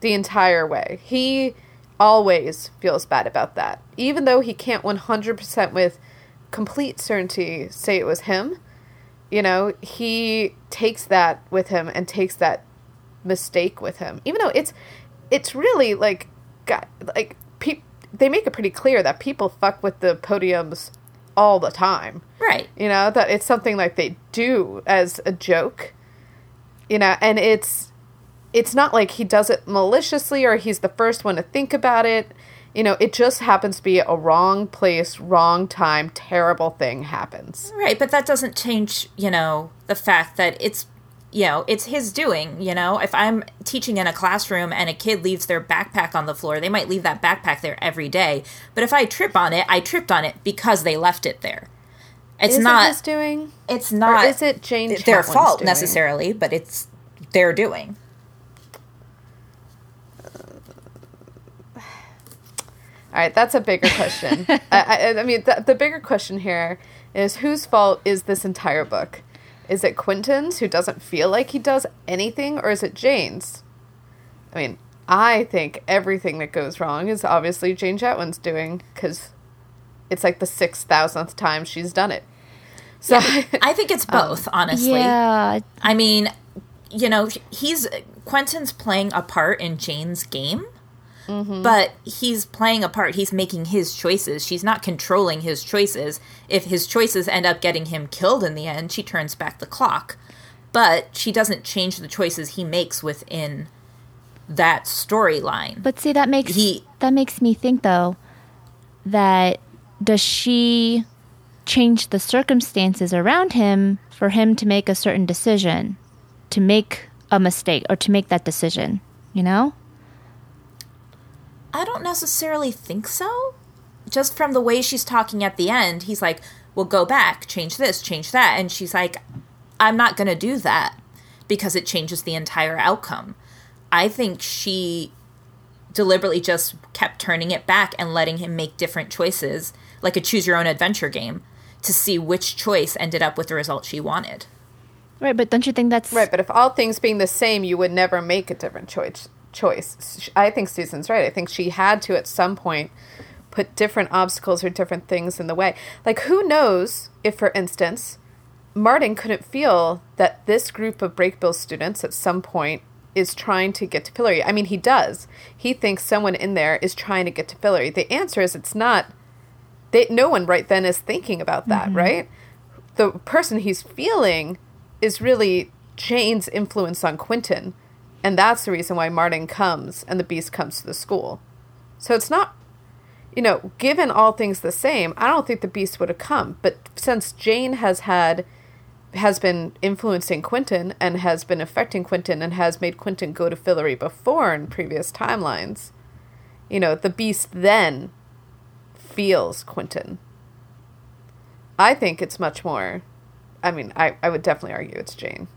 the entire way. He always feels bad about that. Even though he can't one hundred percent with... complete certainty say it was him, you know, he takes that with him and takes that mistake with him, even though it's it's really like God, like pe- they make it pretty clear that people fuck with the podiums all the time, right? You know, that it's something like they do as a joke, you know, and it's it's not like he does it maliciously or he's the first one to think about it. You know, it just happens to be a wrong place, wrong time, terrible thing happens. Right, but that doesn't change, you know, the fact that it's, you know, it's his doing, you know. If I'm teaching in a classroom and a kid leaves their backpack on the floor, they might leave that backpack there every day. But if I trip on it, I tripped on it because they left it there. It's is not it his doing? It's not. Or is it Jane Chatwin's their fault doing? Necessarily, but it's their doing. All right, that's a bigger question. I, I, I mean, the, the bigger question here is whose fault is this entire book? Is it Quentin's, who doesn't feel like he does anything, or is it Jane's? I mean, I think everything that goes wrong is obviously Jane Chatwin's doing, because it's like the six thousandth time she's done it. So yeah, I think it's both, um, honestly. Yeah. I mean, you know, he's Quentin's playing a part in Jane's game. Mm-hmm. But he's playing a part. He's making his choices. She's not controlling his choices. If his choices end up getting him killed in the end, she turns back the clock. But she doesn't change the choices he makes within that storyline. But see, that makes he, that makes me think, though, that does she change the circumstances around him for him to make a certain decision, to make a mistake, or to make that decision, you know? I don't necessarily think so. Just from the way she's talking at the end, he's like, well, go back, change this, change that. And she's like, I'm not going to do that because it changes the entire outcome. I think she deliberately just kept turning it back and letting him make different choices, like a choose-your-own-adventure game, to see which choice ended up with the result she wanted. Right, but don't you think that's... Right, but if all things being the same, you would never make a different choice. choice. I think Susan's right. I think she had to, at some point, put different obstacles or different things in the way. Like, who knows if, for instance, Martin couldn't feel that this group of Brakebill students at some point is trying to get to Fillory. I mean, he does. He thinks someone in there is trying to get to Fillory. The answer is it's not... They, no one right then is thinking about that, mm-hmm. right? The person he's feeling is really Jane's influence on Quentin. And that's the reason why Martin comes and the Beast comes to the school. So it's not, you know, given all things the same, I don't think the Beast would have come. But since Jane has had, has been influencing Quentin and has been affecting Quentin and has made Quentin go to Fillory before in previous timelines, you know, the Beast then feels Quentin. I think it's much more... I mean, I, I would definitely argue it's Jane.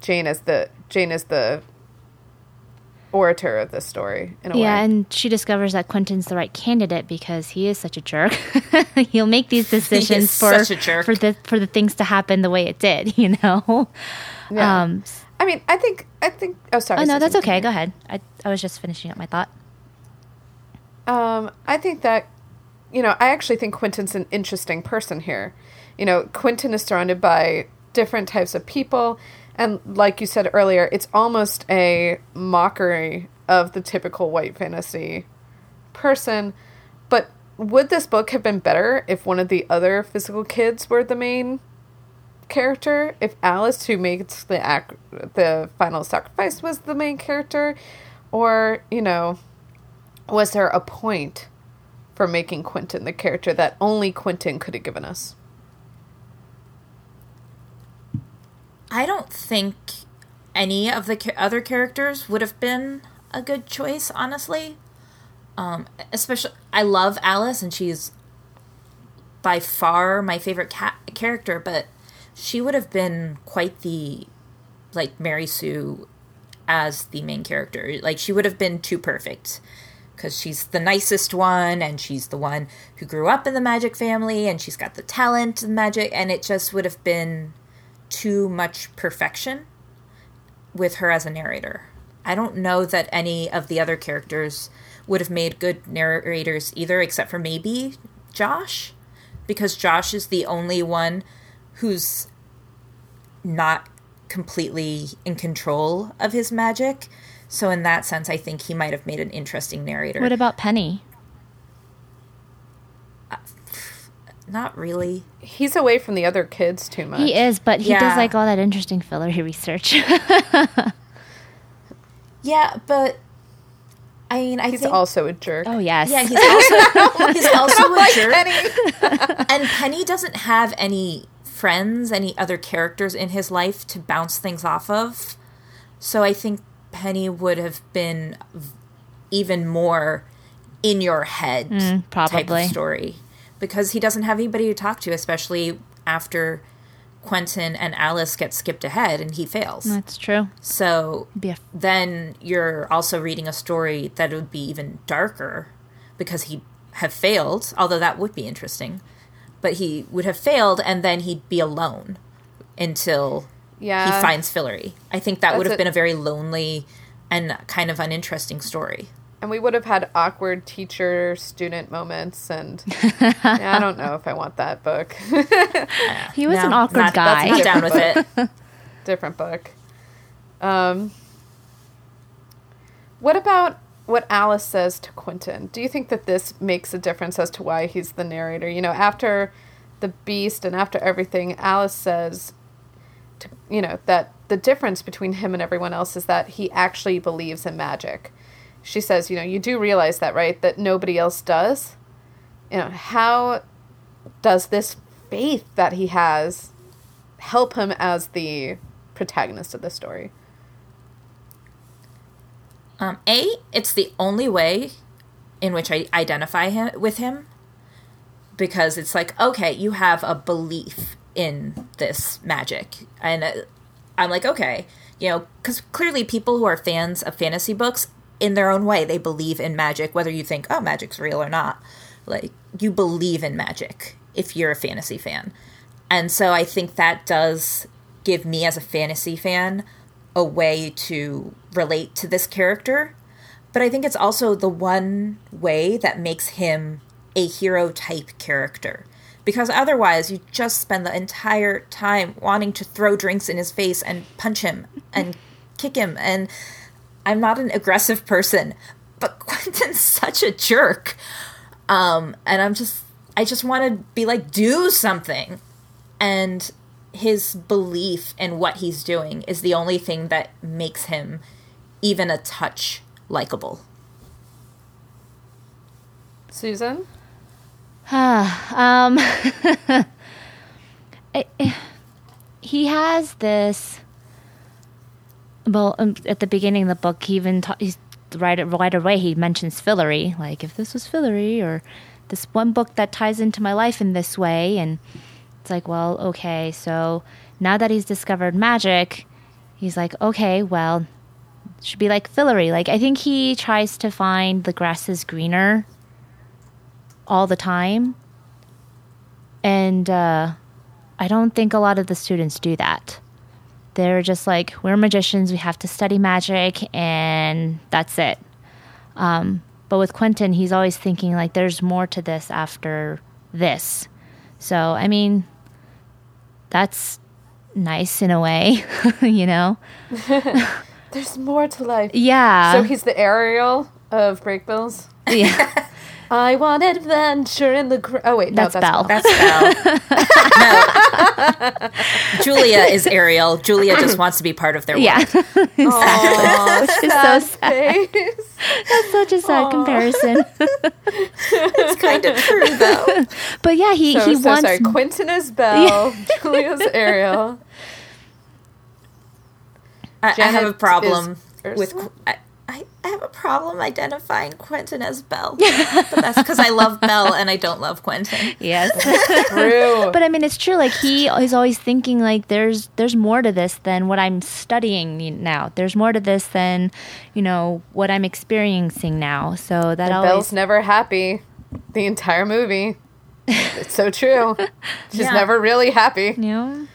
Jane is the Jane is the orator of this story, in a yeah, way. Yeah, and she discovers that Quentin's the right candidate because he is such a jerk. He'll make these decisions for for the for the things to happen the way it did, you know. Yeah. Um, I mean, I think I think. Oh, sorry. Oh no, that's okay. Go ahead. I I was just finishing up my thought. Um, I think that, you know, I actually think Quentin's an interesting person here. You know, Quentin is surrounded by different types of people. And like you said earlier, it's almost a mockery of the typical white fantasy person. But would this book have been better if one of the other physical kids were the main character? If Alice, who makes the ac- the final sacrifice, was the main character? Or, you know, was there a point for making Quentin the character that only Quentin could have given us? I don't think any of the other characters would have been a good choice, honestly. Um, especially, I love Alice, and she's by far my favorite ca- character, but she would have been quite the, like, Mary Sue as the main character. Like, she would have been too perfect, because she's the nicest one, and she's the one who grew up in the magic family, and she's got the talent in magic, and it just would have been... too much perfection with her as a narrator. I don't know that any of the other characters would have made good narrators either, except for maybe Josh, because Josh is the only one who's not completely in control of his magic. So in that sense, I think he might have made an interesting narrator. What about Penny? Not really. He's away from the other kids too much. He is, but he yeah. does like all that interesting Fillory research. yeah, but I mean, I he's think... also a jerk. Oh yes, yeah, he's also he's also a like jerk. Penny. And Penny doesn't have any friends, any other characters in his life to bounce things off of. So I think Penny would have been even more in your head mm, probably. type of story. Because he doesn't have anybody to talk to, especially after Quentin and Alice get skipped ahead and he fails. That's true. So yeah. then you're also reading a story that would be even darker because he have failed, although that would be interesting. But he would have failed and then he'd be alone until yeah. he finds Fillory. I think that That's would have it. been a very lonely and kind of uninteresting story. And we would have had awkward teacher-student moments, and yeah, I don't know if I want that book. He was no, an awkward not, guy. That's down with book. it. Different book. Um, what about what Alice says to Quentin? Do you think that this makes a difference as to why he's the narrator? You know, after the Beast and after everything, Alice says, to, you know, that the difference between him and everyone else is that he actually believes in magic. She says, you know, you do realize that, right? That nobody else does. You know, how does this faith that he has help him as the protagonist of the story? Um, A, it's the only way in which I identify him, with him, because it's like, okay, you have a belief in this magic. And uh, I'm like, okay, you know, because clearly people who are fans of fantasy books, in their own way, they believe in magic, whether you think, oh, magic's real or not. Like, you believe in magic if you're a fantasy fan. And so I think that does give me, as a fantasy fan, a way to relate to this character. But I think it's also the one way that makes him a hero-type character. Because otherwise, you just spend the entire time wanting to throw drinks in his face and punch him and kick him. And I'm not an aggressive person, but Quentin's such a jerk. Um, and I'm just, I just want to be like, do something. And his belief in what he's doing is the only thing that makes him even a touch likable. Susan? um, it, it, he has this, well, um, at the beginning of the book, he even, ta- he's right, right away, he mentions Fillory, like, if this was Fillory, or this one book that ties into my life in this way, and it's like, well, okay, so now that he's discovered magic, he's like, okay, well, it should be like Fillory. Like, I think he tries to find the grass is greener all the time. And uh, I don't think a lot of the students do that. They're just like, we're magicians, we have to study magic, and that's it. Um, but with Quentin, he's always thinking, like, there's more to this after this. So, I mean, that's nice in a way, you know? There's more to life. Yeah. So he's the Ariel of Brakebills? Yeah. I want adventure in the... Gr- oh, wait. No, that's, that's Belle. Belle. That's Belle. No. Julia is Ariel. Julia just wants to be part of their world. Yeah. Aww, she's so sad. Face. That's such a sad Aww. Comparison. It's kind of true, though. But yeah, he, so, he so wants... Sorry. Quentin is Belle. Yeah. Julia's Ariel. I, I have a problem with... I, I have a problem identifying Quentin as Belle. But that's because I love Belle and I don't love Quentin. Yes. True. But I mean, it's true. Like, he is always thinking, like, there's there's more to this than what I'm studying now. There's more to this than, you know, what I'm experiencing now. So that always... Belle's never happy the entire movie. It's so true. She's yeah. never really happy. Yeah.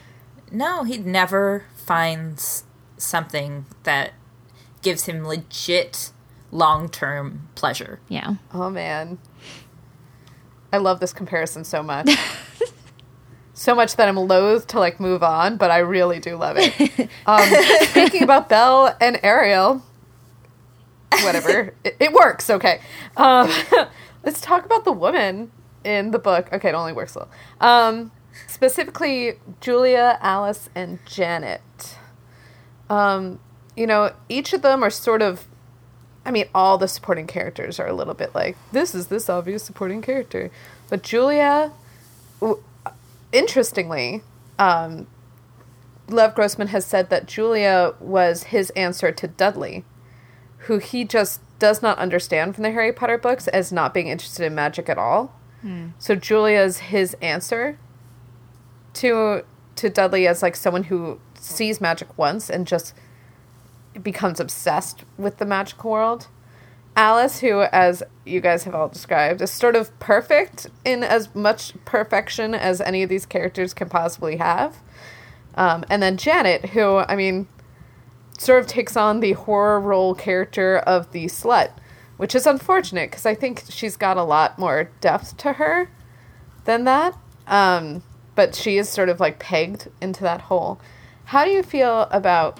No, he never finds something that gives him legit long-term pleasure. Yeah. Oh, man. I love this comparison so much. So much that I'm loath to, like, move on, but I really do love it. Um, speaking about Belle and Ariel, whatever. It, it works, okay. Um, let's talk about the woman in the book. Okay, it only works a little. Um, specifically, Julia, Alice, and Janet. Um... You know, each of them are sort of, I mean, all the supporting characters are a little bit like, this is this obvious supporting character. But Julia, w- interestingly, um, Lev Grossman has said that Julia was his answer to Dudley, who he just does not understand from the Harry Potter books as not being interested in magic at all. Mm. So Julia is his answer to to Dudley as, like, someone who sees magic once and just... becomes obsessed with the magical world. Alice, who, as you guys have all described, is sort of perfect in as much perfection as any of these characters can possibly have. Um, and then Janet, who, I mean, sort of takes on the horror role character of the slut, which is unfortunate because I think she's got a lot more depth to her than that. Um, but she is sort of, like, pegged into that hole. How do you feel about...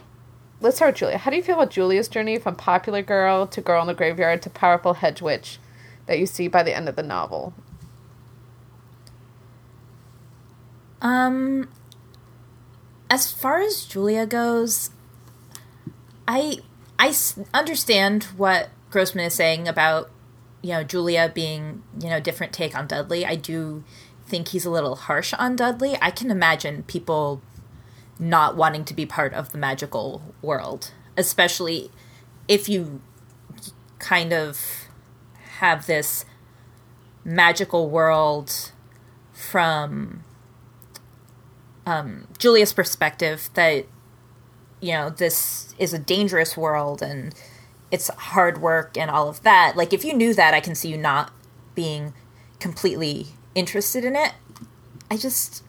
Let's start with Julia. How do you feel about Julia's journey from popular girl to girl in the graveyard to powerful hedge witch that you see by the end of the novel? Um, as far as Julia goes, I, I understand what Grossman is saying about, you know, Julia being, you know, different take on Dudley. I do think he's a little harsh on Dudley. I can imagine people... not wanting to be part of the magical world, especially if you kind of have this magical world from um, Julia's perspective, that, you know, this is a dangerous world and it's hard work and all of that. Like, if you knew that, I can see you not being completely interested in it. I just...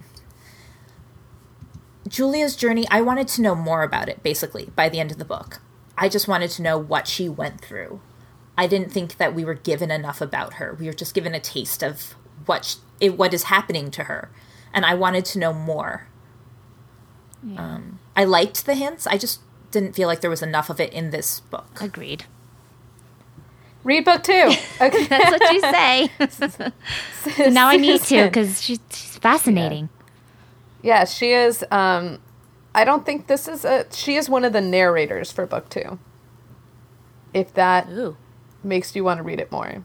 Julia's journey, I wanted to know more about it, basically, by the end of the book. I just wanted to know what she went through. I didn't think that we were given enough about her. We were just given a taste of what she, it, what is happening to her. And I wanted to know more. Yeah. Um, I liked the hints. I just didn't feel like there was enough of it in this book. Agreed. Read book two. Okay. That's what you say. So now I need to, because she, she's fascinating. Yeah. Yeah, she is, um, I don't think this is a, she is one of the narrators for book two. If that Ooh. Makes you want to read it more.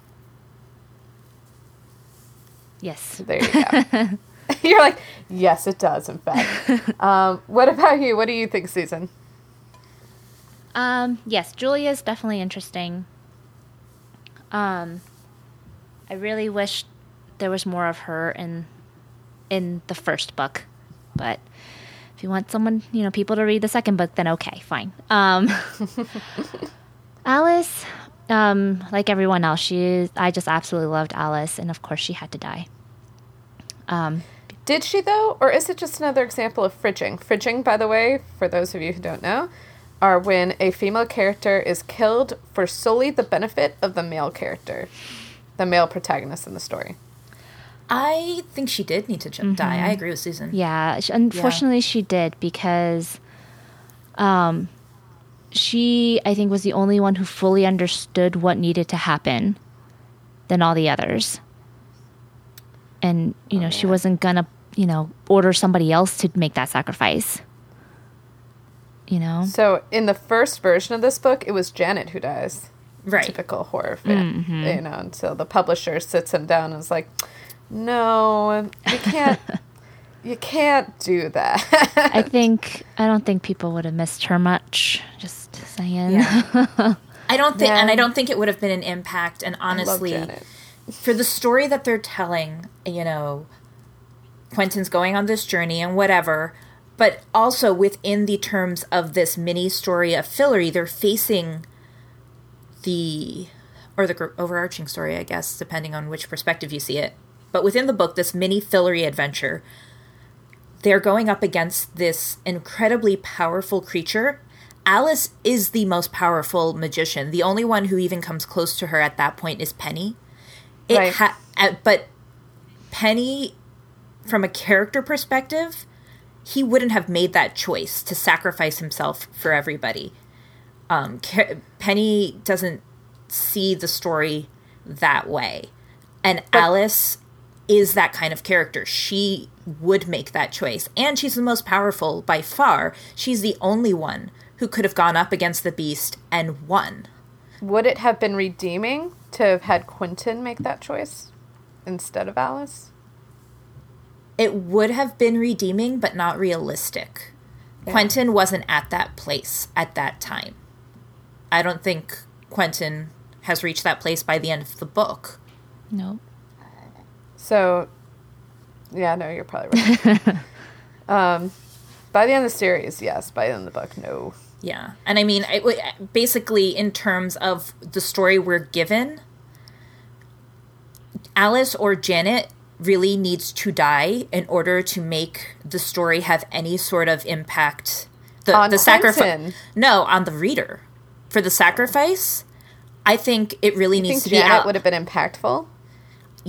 Yes. There you go. You're like, yes, it does, in fact. um, what about you? What do you think, Susan? Um, yes, Julia is definitely interesting. Um, I really wish there was more of her in in the first book. But if you want someone, you know, people to read the second book, then okay, fine. Um, Alice, um, like everyone else, she is, I just absolutely loved Alice, and of course she had to die. Um, Did she, though? Or is it just another example of fridging? Fridging, by the way, for those of you who don't know, are when a female character is killed for solely the benefit of the male character, the male protagonist in the story. I think she did need to j- mm-hmm. die. I agree with Susan. Yeah. She, unfortunately, yeah. she did, because um, she, I think, was the only one who fully understood what needed to happen than all the others. And, you know, oh, yeah. she wasn't going to, you know, order somebody else to make that sacrifice. You know? So in the first version of this book, it was Janet who dies. Right. Typical horror fan. Mm-hmm. You know, and so the publisher sits him down and is like... No, you can't. You can't do that. I think I don't think people would have missed her much. Just saying. Yeah. I don't think, yeah. and I don't think it would have been an impact. And honestly, for the story that they're telling, you know, Quentin's going on this journey and whatever, but also within the terms of this mini story of Fillory, they're facing the or the overarching story, I guess, depending on which perspective you see it. But within the book, this mini Fillory adventure, they're going up against this incredibly powerful creature. Alice is the most powerful magician. The only one who even comes close to her at that point is Penny. It right. ha- But Penny, from a character perspective, he wouldn't have made that choice to sacrifice himself for everybody. Um, Penny doesn't see the story that way. And but- Alice... is that kind of character. She would make that choice. And she's the most powerful by far. She's the only one who could have gone up against the Beast and won. Would it have been redeeming to have had Quentin make that choice instead of Alice? It would have been redeeming, but not realistic. Yeah. Quentin wasn't at that place at that time. I don't think Quentin has reached that place by the end of the book. No. So, yeah, no, you're probably right. um, by the end of the series, yes. By the end of the book, no. Yeah. And I mean, it w- basically, in terms of the story we're given, Alice or Janet really needs to die in order to make the story have any sort of impact. The, on the sacrifice. No, on the reader. For the sacrifice, I think it really you needs think to Janet be Janet would have been impactful?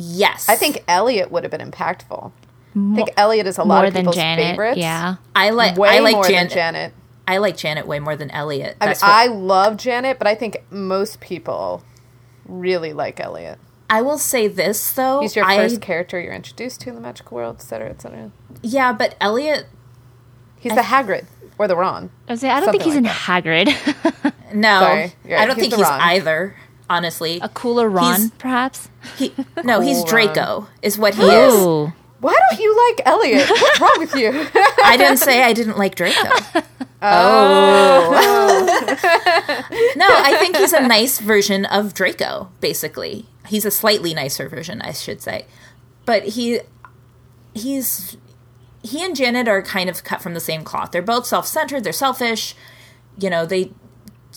Yes. I think Elliot would have been impactful. I think Elliot is a lot more of people's Janet, favorites. Yeah. I like way I like more Janet. than Janet. I like Janet way more than Elliot. That's I mean, what... I love Janet, but I think most people really like Elliot. I will say this, though. He's your first I... character you're introduced to in the magical world, et cetera, et cetera. Yeah, but Elliot... He's I... the Hagrid. Or the Ron. I, was saying, I don't Something think he's like in that. Hagrid. No. Sorry, right. I don't he's think he's Ron. Either. Honestly. A cooler Ron, he's, perhaps? He, no, cool he's Draco, Ron. Is what he Ooh. Is. Why don't you like Elliot? What's wrong with you? I didn't say I didn't like Draco. Oh. oh. No, I think he's is a nice version of Draco, basically. He's a slightly nicer version, I should say. But he, he's, he and Janet are kind of cut from the same cloth. They're both self-centered. They're selfish. You know, they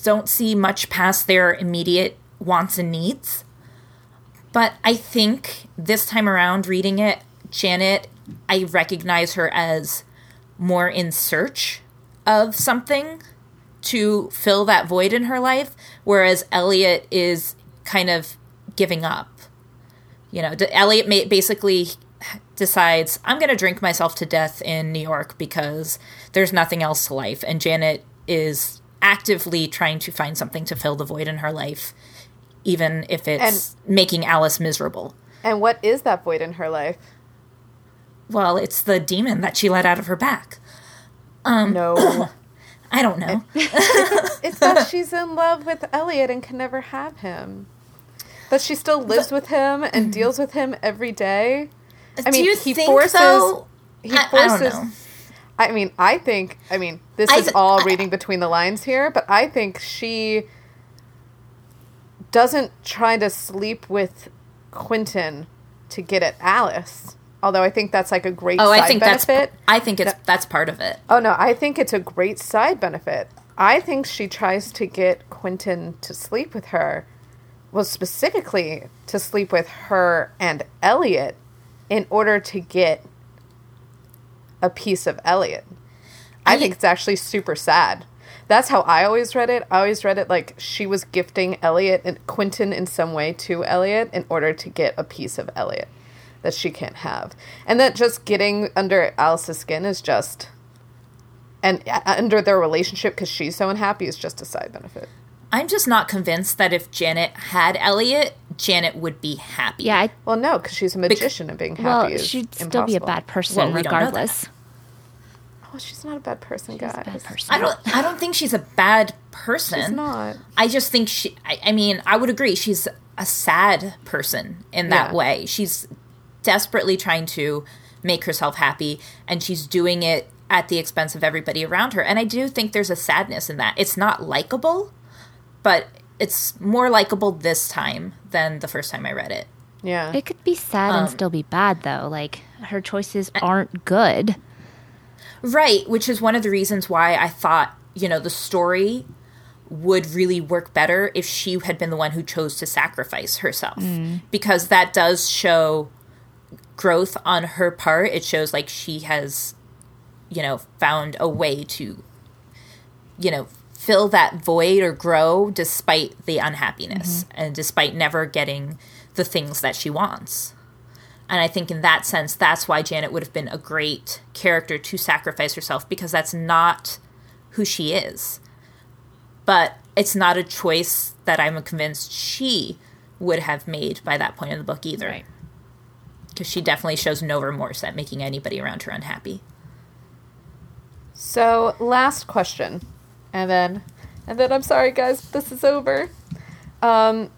don't see much past their immediate wants and needs. But I think this time around reading it, Janet, I recognize her as more in search of something to fill that void in her life, whereas Elliot is kind of giving up. You know, Elliot may- basically decides, I'm going to drink myself to death in New York because there's nothing else to life. And Janet is actively trying to find something to fill the void in her life, even if it's and, making Alice miserable. And what is that void in her life? Well, it's the demon that she let out of her back. Um, no. I don't know. It's, it's that she's in love with Elliot and can never have him. That she still lives but, with him and mm-hmm. deals with him every day. I do mean, you he think forces. Though? He forces. I, I don't know. I mean, I think. I mean, this I, is all I, reading between the lines here, but I think she doesn't try to sleep with Quentin to get at Alice. Although I think that's like a great oh, side I think benefit. That's, I think it's that's part of it. Oh, no, I think it's a great side benefit. I think she tries to get Quentin to sleep with her. Well, specifically to sleep with her and Elliot in order to get a piece of Elliot. I, I think it's actually super sad. That's how I always read it. I always read it like she was gifting Elliot and Quentin in some way to Elliot in order to get a piece of Elliot that she can't have. And that just getting under Alice's skin is just... And under their relationship, because she's so unhappy, is just a side benefit. I'm just not convinced that if Janet had Elliot, Janet would be happy. Yeah. I, well, no, because she's a magician and being happy well, is she'd impossible. Still be a bad person well, regardless. Oh, she's not a bad person, she's guys. A bad person. I don't. I don't think she's a bad person. She's not. I just think she. I, I mean, I would agree. She's a sad person in that yeah. way. She's desperately trying to make herself happy, and she's doing it at the expense of everybody around her. And I do think there's a sadness in that. It's not likable, but it's more likable this time than the first time I read it. Yeah. It could be sad um, and still be bad, though. Like, her choices aren't good. Right, which is one of the reasons why I thought, you know, the story would really work better if she had been the one who chose to sacrifice herself. Mm. Because that does show growth on her part. It shows, like, she has, you know, found a way to, you know, fill that void or grow despite the unhappiness mm-hmm. and despite never getting the things that she wants. And I think in that sense, that's why Janet would have been a great character to sacrifice herself, because that's not who she is. But it's not a choice that I'm convinced she would have made by that point in the book either. Right. Because she definitely shows no remorse at making anybody around her unhappy. So, last question. And then, and then I'm sorry, guys, this is over. Um,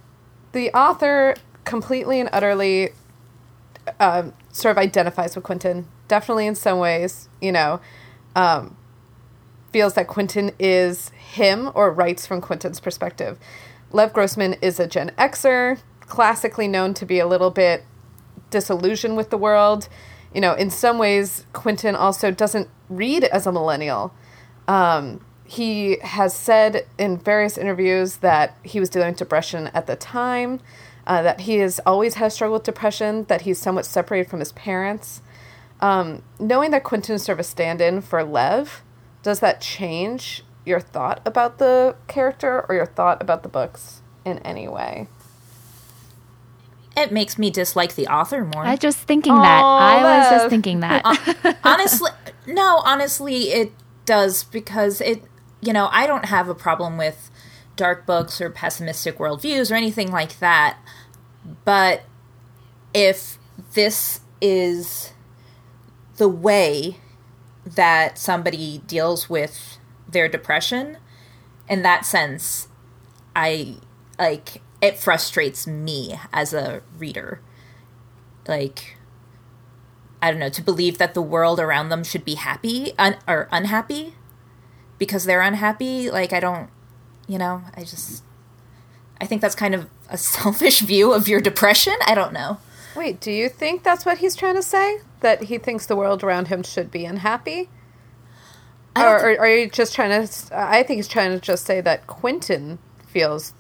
the author completely and utterly um, sort of identifies with Quentin, definitely in some ways, you know, um, feels that Quentin is him or writes from Quentin's perspective. Lev Grossman is a Gen Xer, classically known to be a little bit disillusioned with the world. You know, in some ways, Quentin also doesn't read as a millennial. Um He has said in various interviews that he was dealing with depression at the time, uh, that he has always had a struggle with depression, that he's somewhat separated from his parents. Um, knowing that Quentin is sort of a stand-in for Lev, does that change your thought about the character or your thought about the books in any way? It makes me dislike the author more. I was just thinking Aww, that. I Lev. was just thinking that. honestly, no, honestly, it does, because it... You know, I don't have a problem with dark books or pessimistic worldviews or anything like that. But if this is the way that somebody deals with their depression, in that sense, I, like, it frustrates me as a reader. Like, I don't know, to believe that the world around them should be happy un- or unhappy. Because they're unhappy, like, I don't, you know, I just, I think that's kind of a selfish view of your depression. I don't know. Wait, do you think that's what he's trying to say? That he thinks the world around him should be unhappy? Or, th- or are you just trying to... I think he's trying to just say that Quentin feels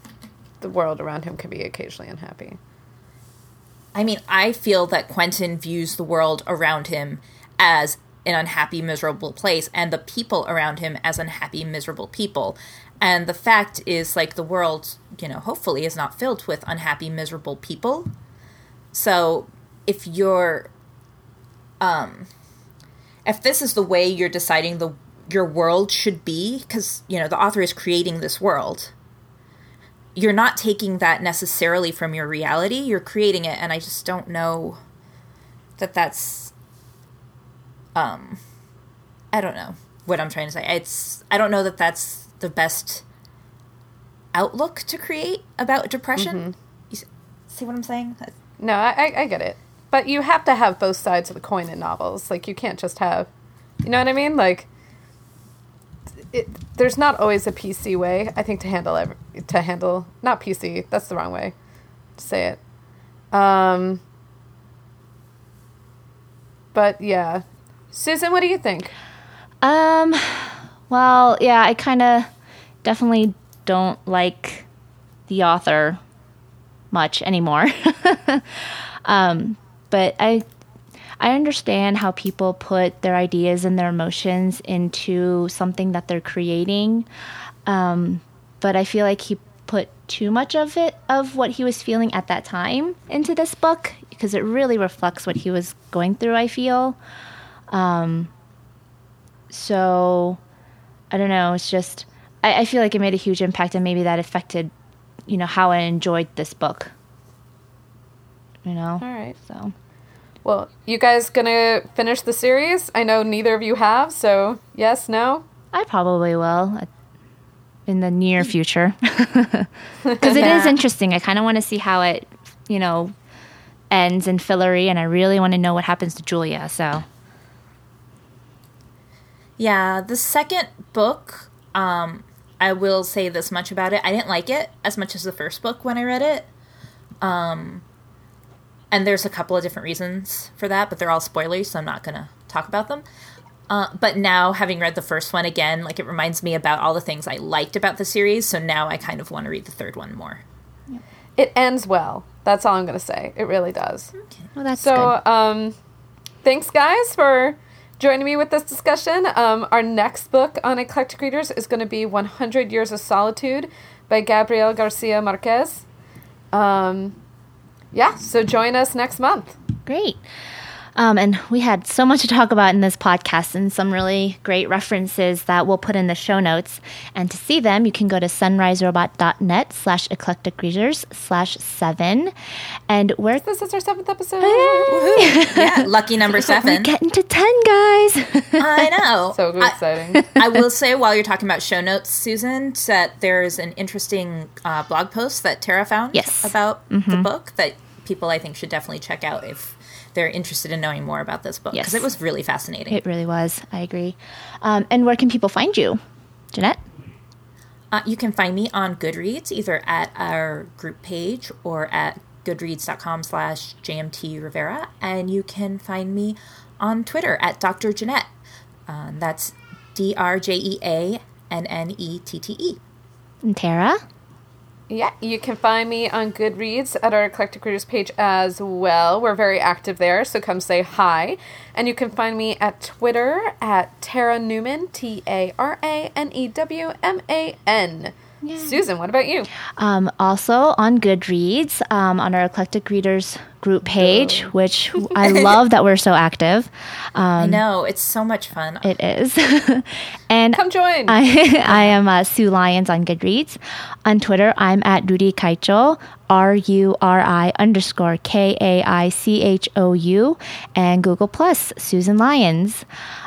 the world around him can be occasionally unhappy. I mean, I feel that Quentin views the world around him as an unhappy, miserable place, and the people around him as unhappy, miserable people. And the fact is, like, the world, you know, hopefully is not filled with unhappy, miserable people. So if you're... Um, if this is the way you're deciding the your world should be, because, you know, the author is creating this world, you're not taking that necessarily from your reality. You're creating it, and I just don't know that that's... Um, I don't know what I'm trying to say. It's I don't know that that's the best outlook to create about depression. Mm-hmm. You see what I'm saying? No, I, I get it. But you have to have both sides of the coin in novels. Like, you can't just have, you know what I mean? Like, it, there's not always a P C way, I think, to handle, every, to handle, not P C, that's the wrong way to say it. Um, but, yeah. Susan, what do you think? Um, well, yeah, I kind of definitely don't like the author much anymore. um, but I, I understand how people put their ideas and their emotions into something that they're creating. Um, but I feel like he put too much of it, of what he was feeling at that time, into this book, because it really reflects what he was going through, I feel. Um, so I don't know. It's just, I, I feel like it made a huge impact, and maybe that affected, you know, how I enjoyed this book, you know? All right. So, well, you guys gonna finish the series? I know neither of you have, so yes, no? I probably will in the near future. 'Cause it is interesting. I kind of want to see how it, you know, ends in Fillory, and I really want to know what happens to Julia. So. Yeah, the second book, um, I will say this much about it. I didn't like it as much as the first book when I read it. Um, and there's a couple of different reasons for that, but they're all spoilers, so I'm not going to talk about them. Uh, but now, having read the first one again, like, it reminds me about all the things I liked about the series, so now I kind of want to read the third one more. It ends well. That's all I'm going to say. It really does. Okay. Well, that's so, good. Um, thanks, guys, for... joining me with this discussion. Um, our next book on Eclectic Readers is going to be A Hundred Years of Solitude by Gabriel Garcia Marquez. Um, yeah, so join us next month. Great. Um, and we had so much to talk about in this podcast, and some really great references that we'll put in the show notes. And to see them, you can go to sunriserobot.net slash eclectic readers slash seven. And we're... This is our seventh episode. Hey. Yeah, lucky number seven. We're getting to ten, guys. I know. So exciting. I, I will say, while you're talking about show notes, Susan, that there's an interesting uh, blog post that Tara found yes. about mm-hmm. the book that people, I think, should definitely check out if... they're interested in knowing more about this book, because yes. it was really fascinating. It really was. I agree. Um, and where can people find you, Jeanette? Uh, you can find me on Goodreads, either at our group page or at goodreads.com slash jmtrivera. And you can find me on Twitter at Doctor Jeanette. Um, that's D R J E A N N E T T E. And Tara? Yeah, you can find me on Goodreads at our Eclectic Readers page as well. We're very active there, so come say hi. And you can find me at Twitter at Tara Newman, T A R A N E W M A N. Yay. Susan, what about you? Um, also on Goodreads, um, on our Eclectic Readers group page, oh. which I love that we're so active. Um, I know. It's so much fun. It is. And come join. I, I am uh, Sue Lyons on Goodreads. On Twitter, I'm at Ruri Kaicho, R U R I underscore K A I C H O U, and Google Plus, Susan Lyons.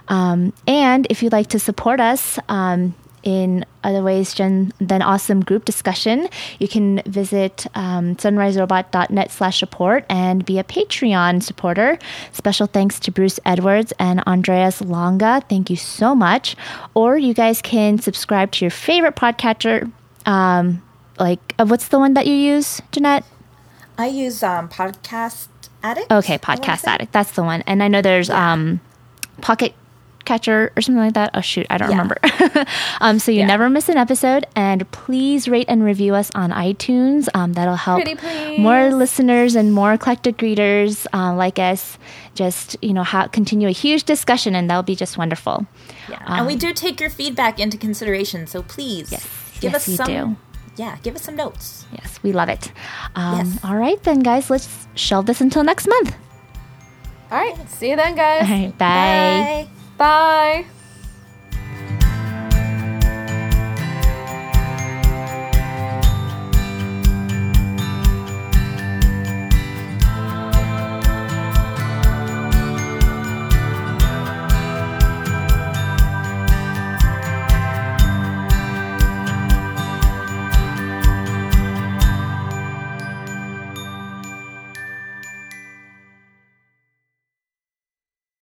Um, and if you'd like to support us, um, in other ways than awesome group discussion, you can visit um, sunriserobot.net slash support and be a Patreon supporter. Special thanks to Bruce Edwards and Andreas Longa. Thank you so much. Or you guys can subscribe to your favorite podcatcher, um, like, uh, what's the one that you use, Jeanette? I use um, Podcast Addict. Okay, Podcast Addict. That's the one. And I know there's yeah. um, Pocket Catcher or something like that. Oh, shoot. I don't yeah. remember. um, so you yeah. never miss an episode. And please rate and review us on iTunes. Um, that'll help more listeners and more eclectic readers uh, like us just, you know, ha- continue a huge discussion. And that'll be just wonderful. Yeah. Um, and we do take your feedback into consideration. So please yes, give yes, us some. Do. Yeah, give us some notes. Yes, we love it. Um, yes. All right, then, guys, let's shelve this until next month. All right, see you then, guys. All right, bye. Bye. Bye.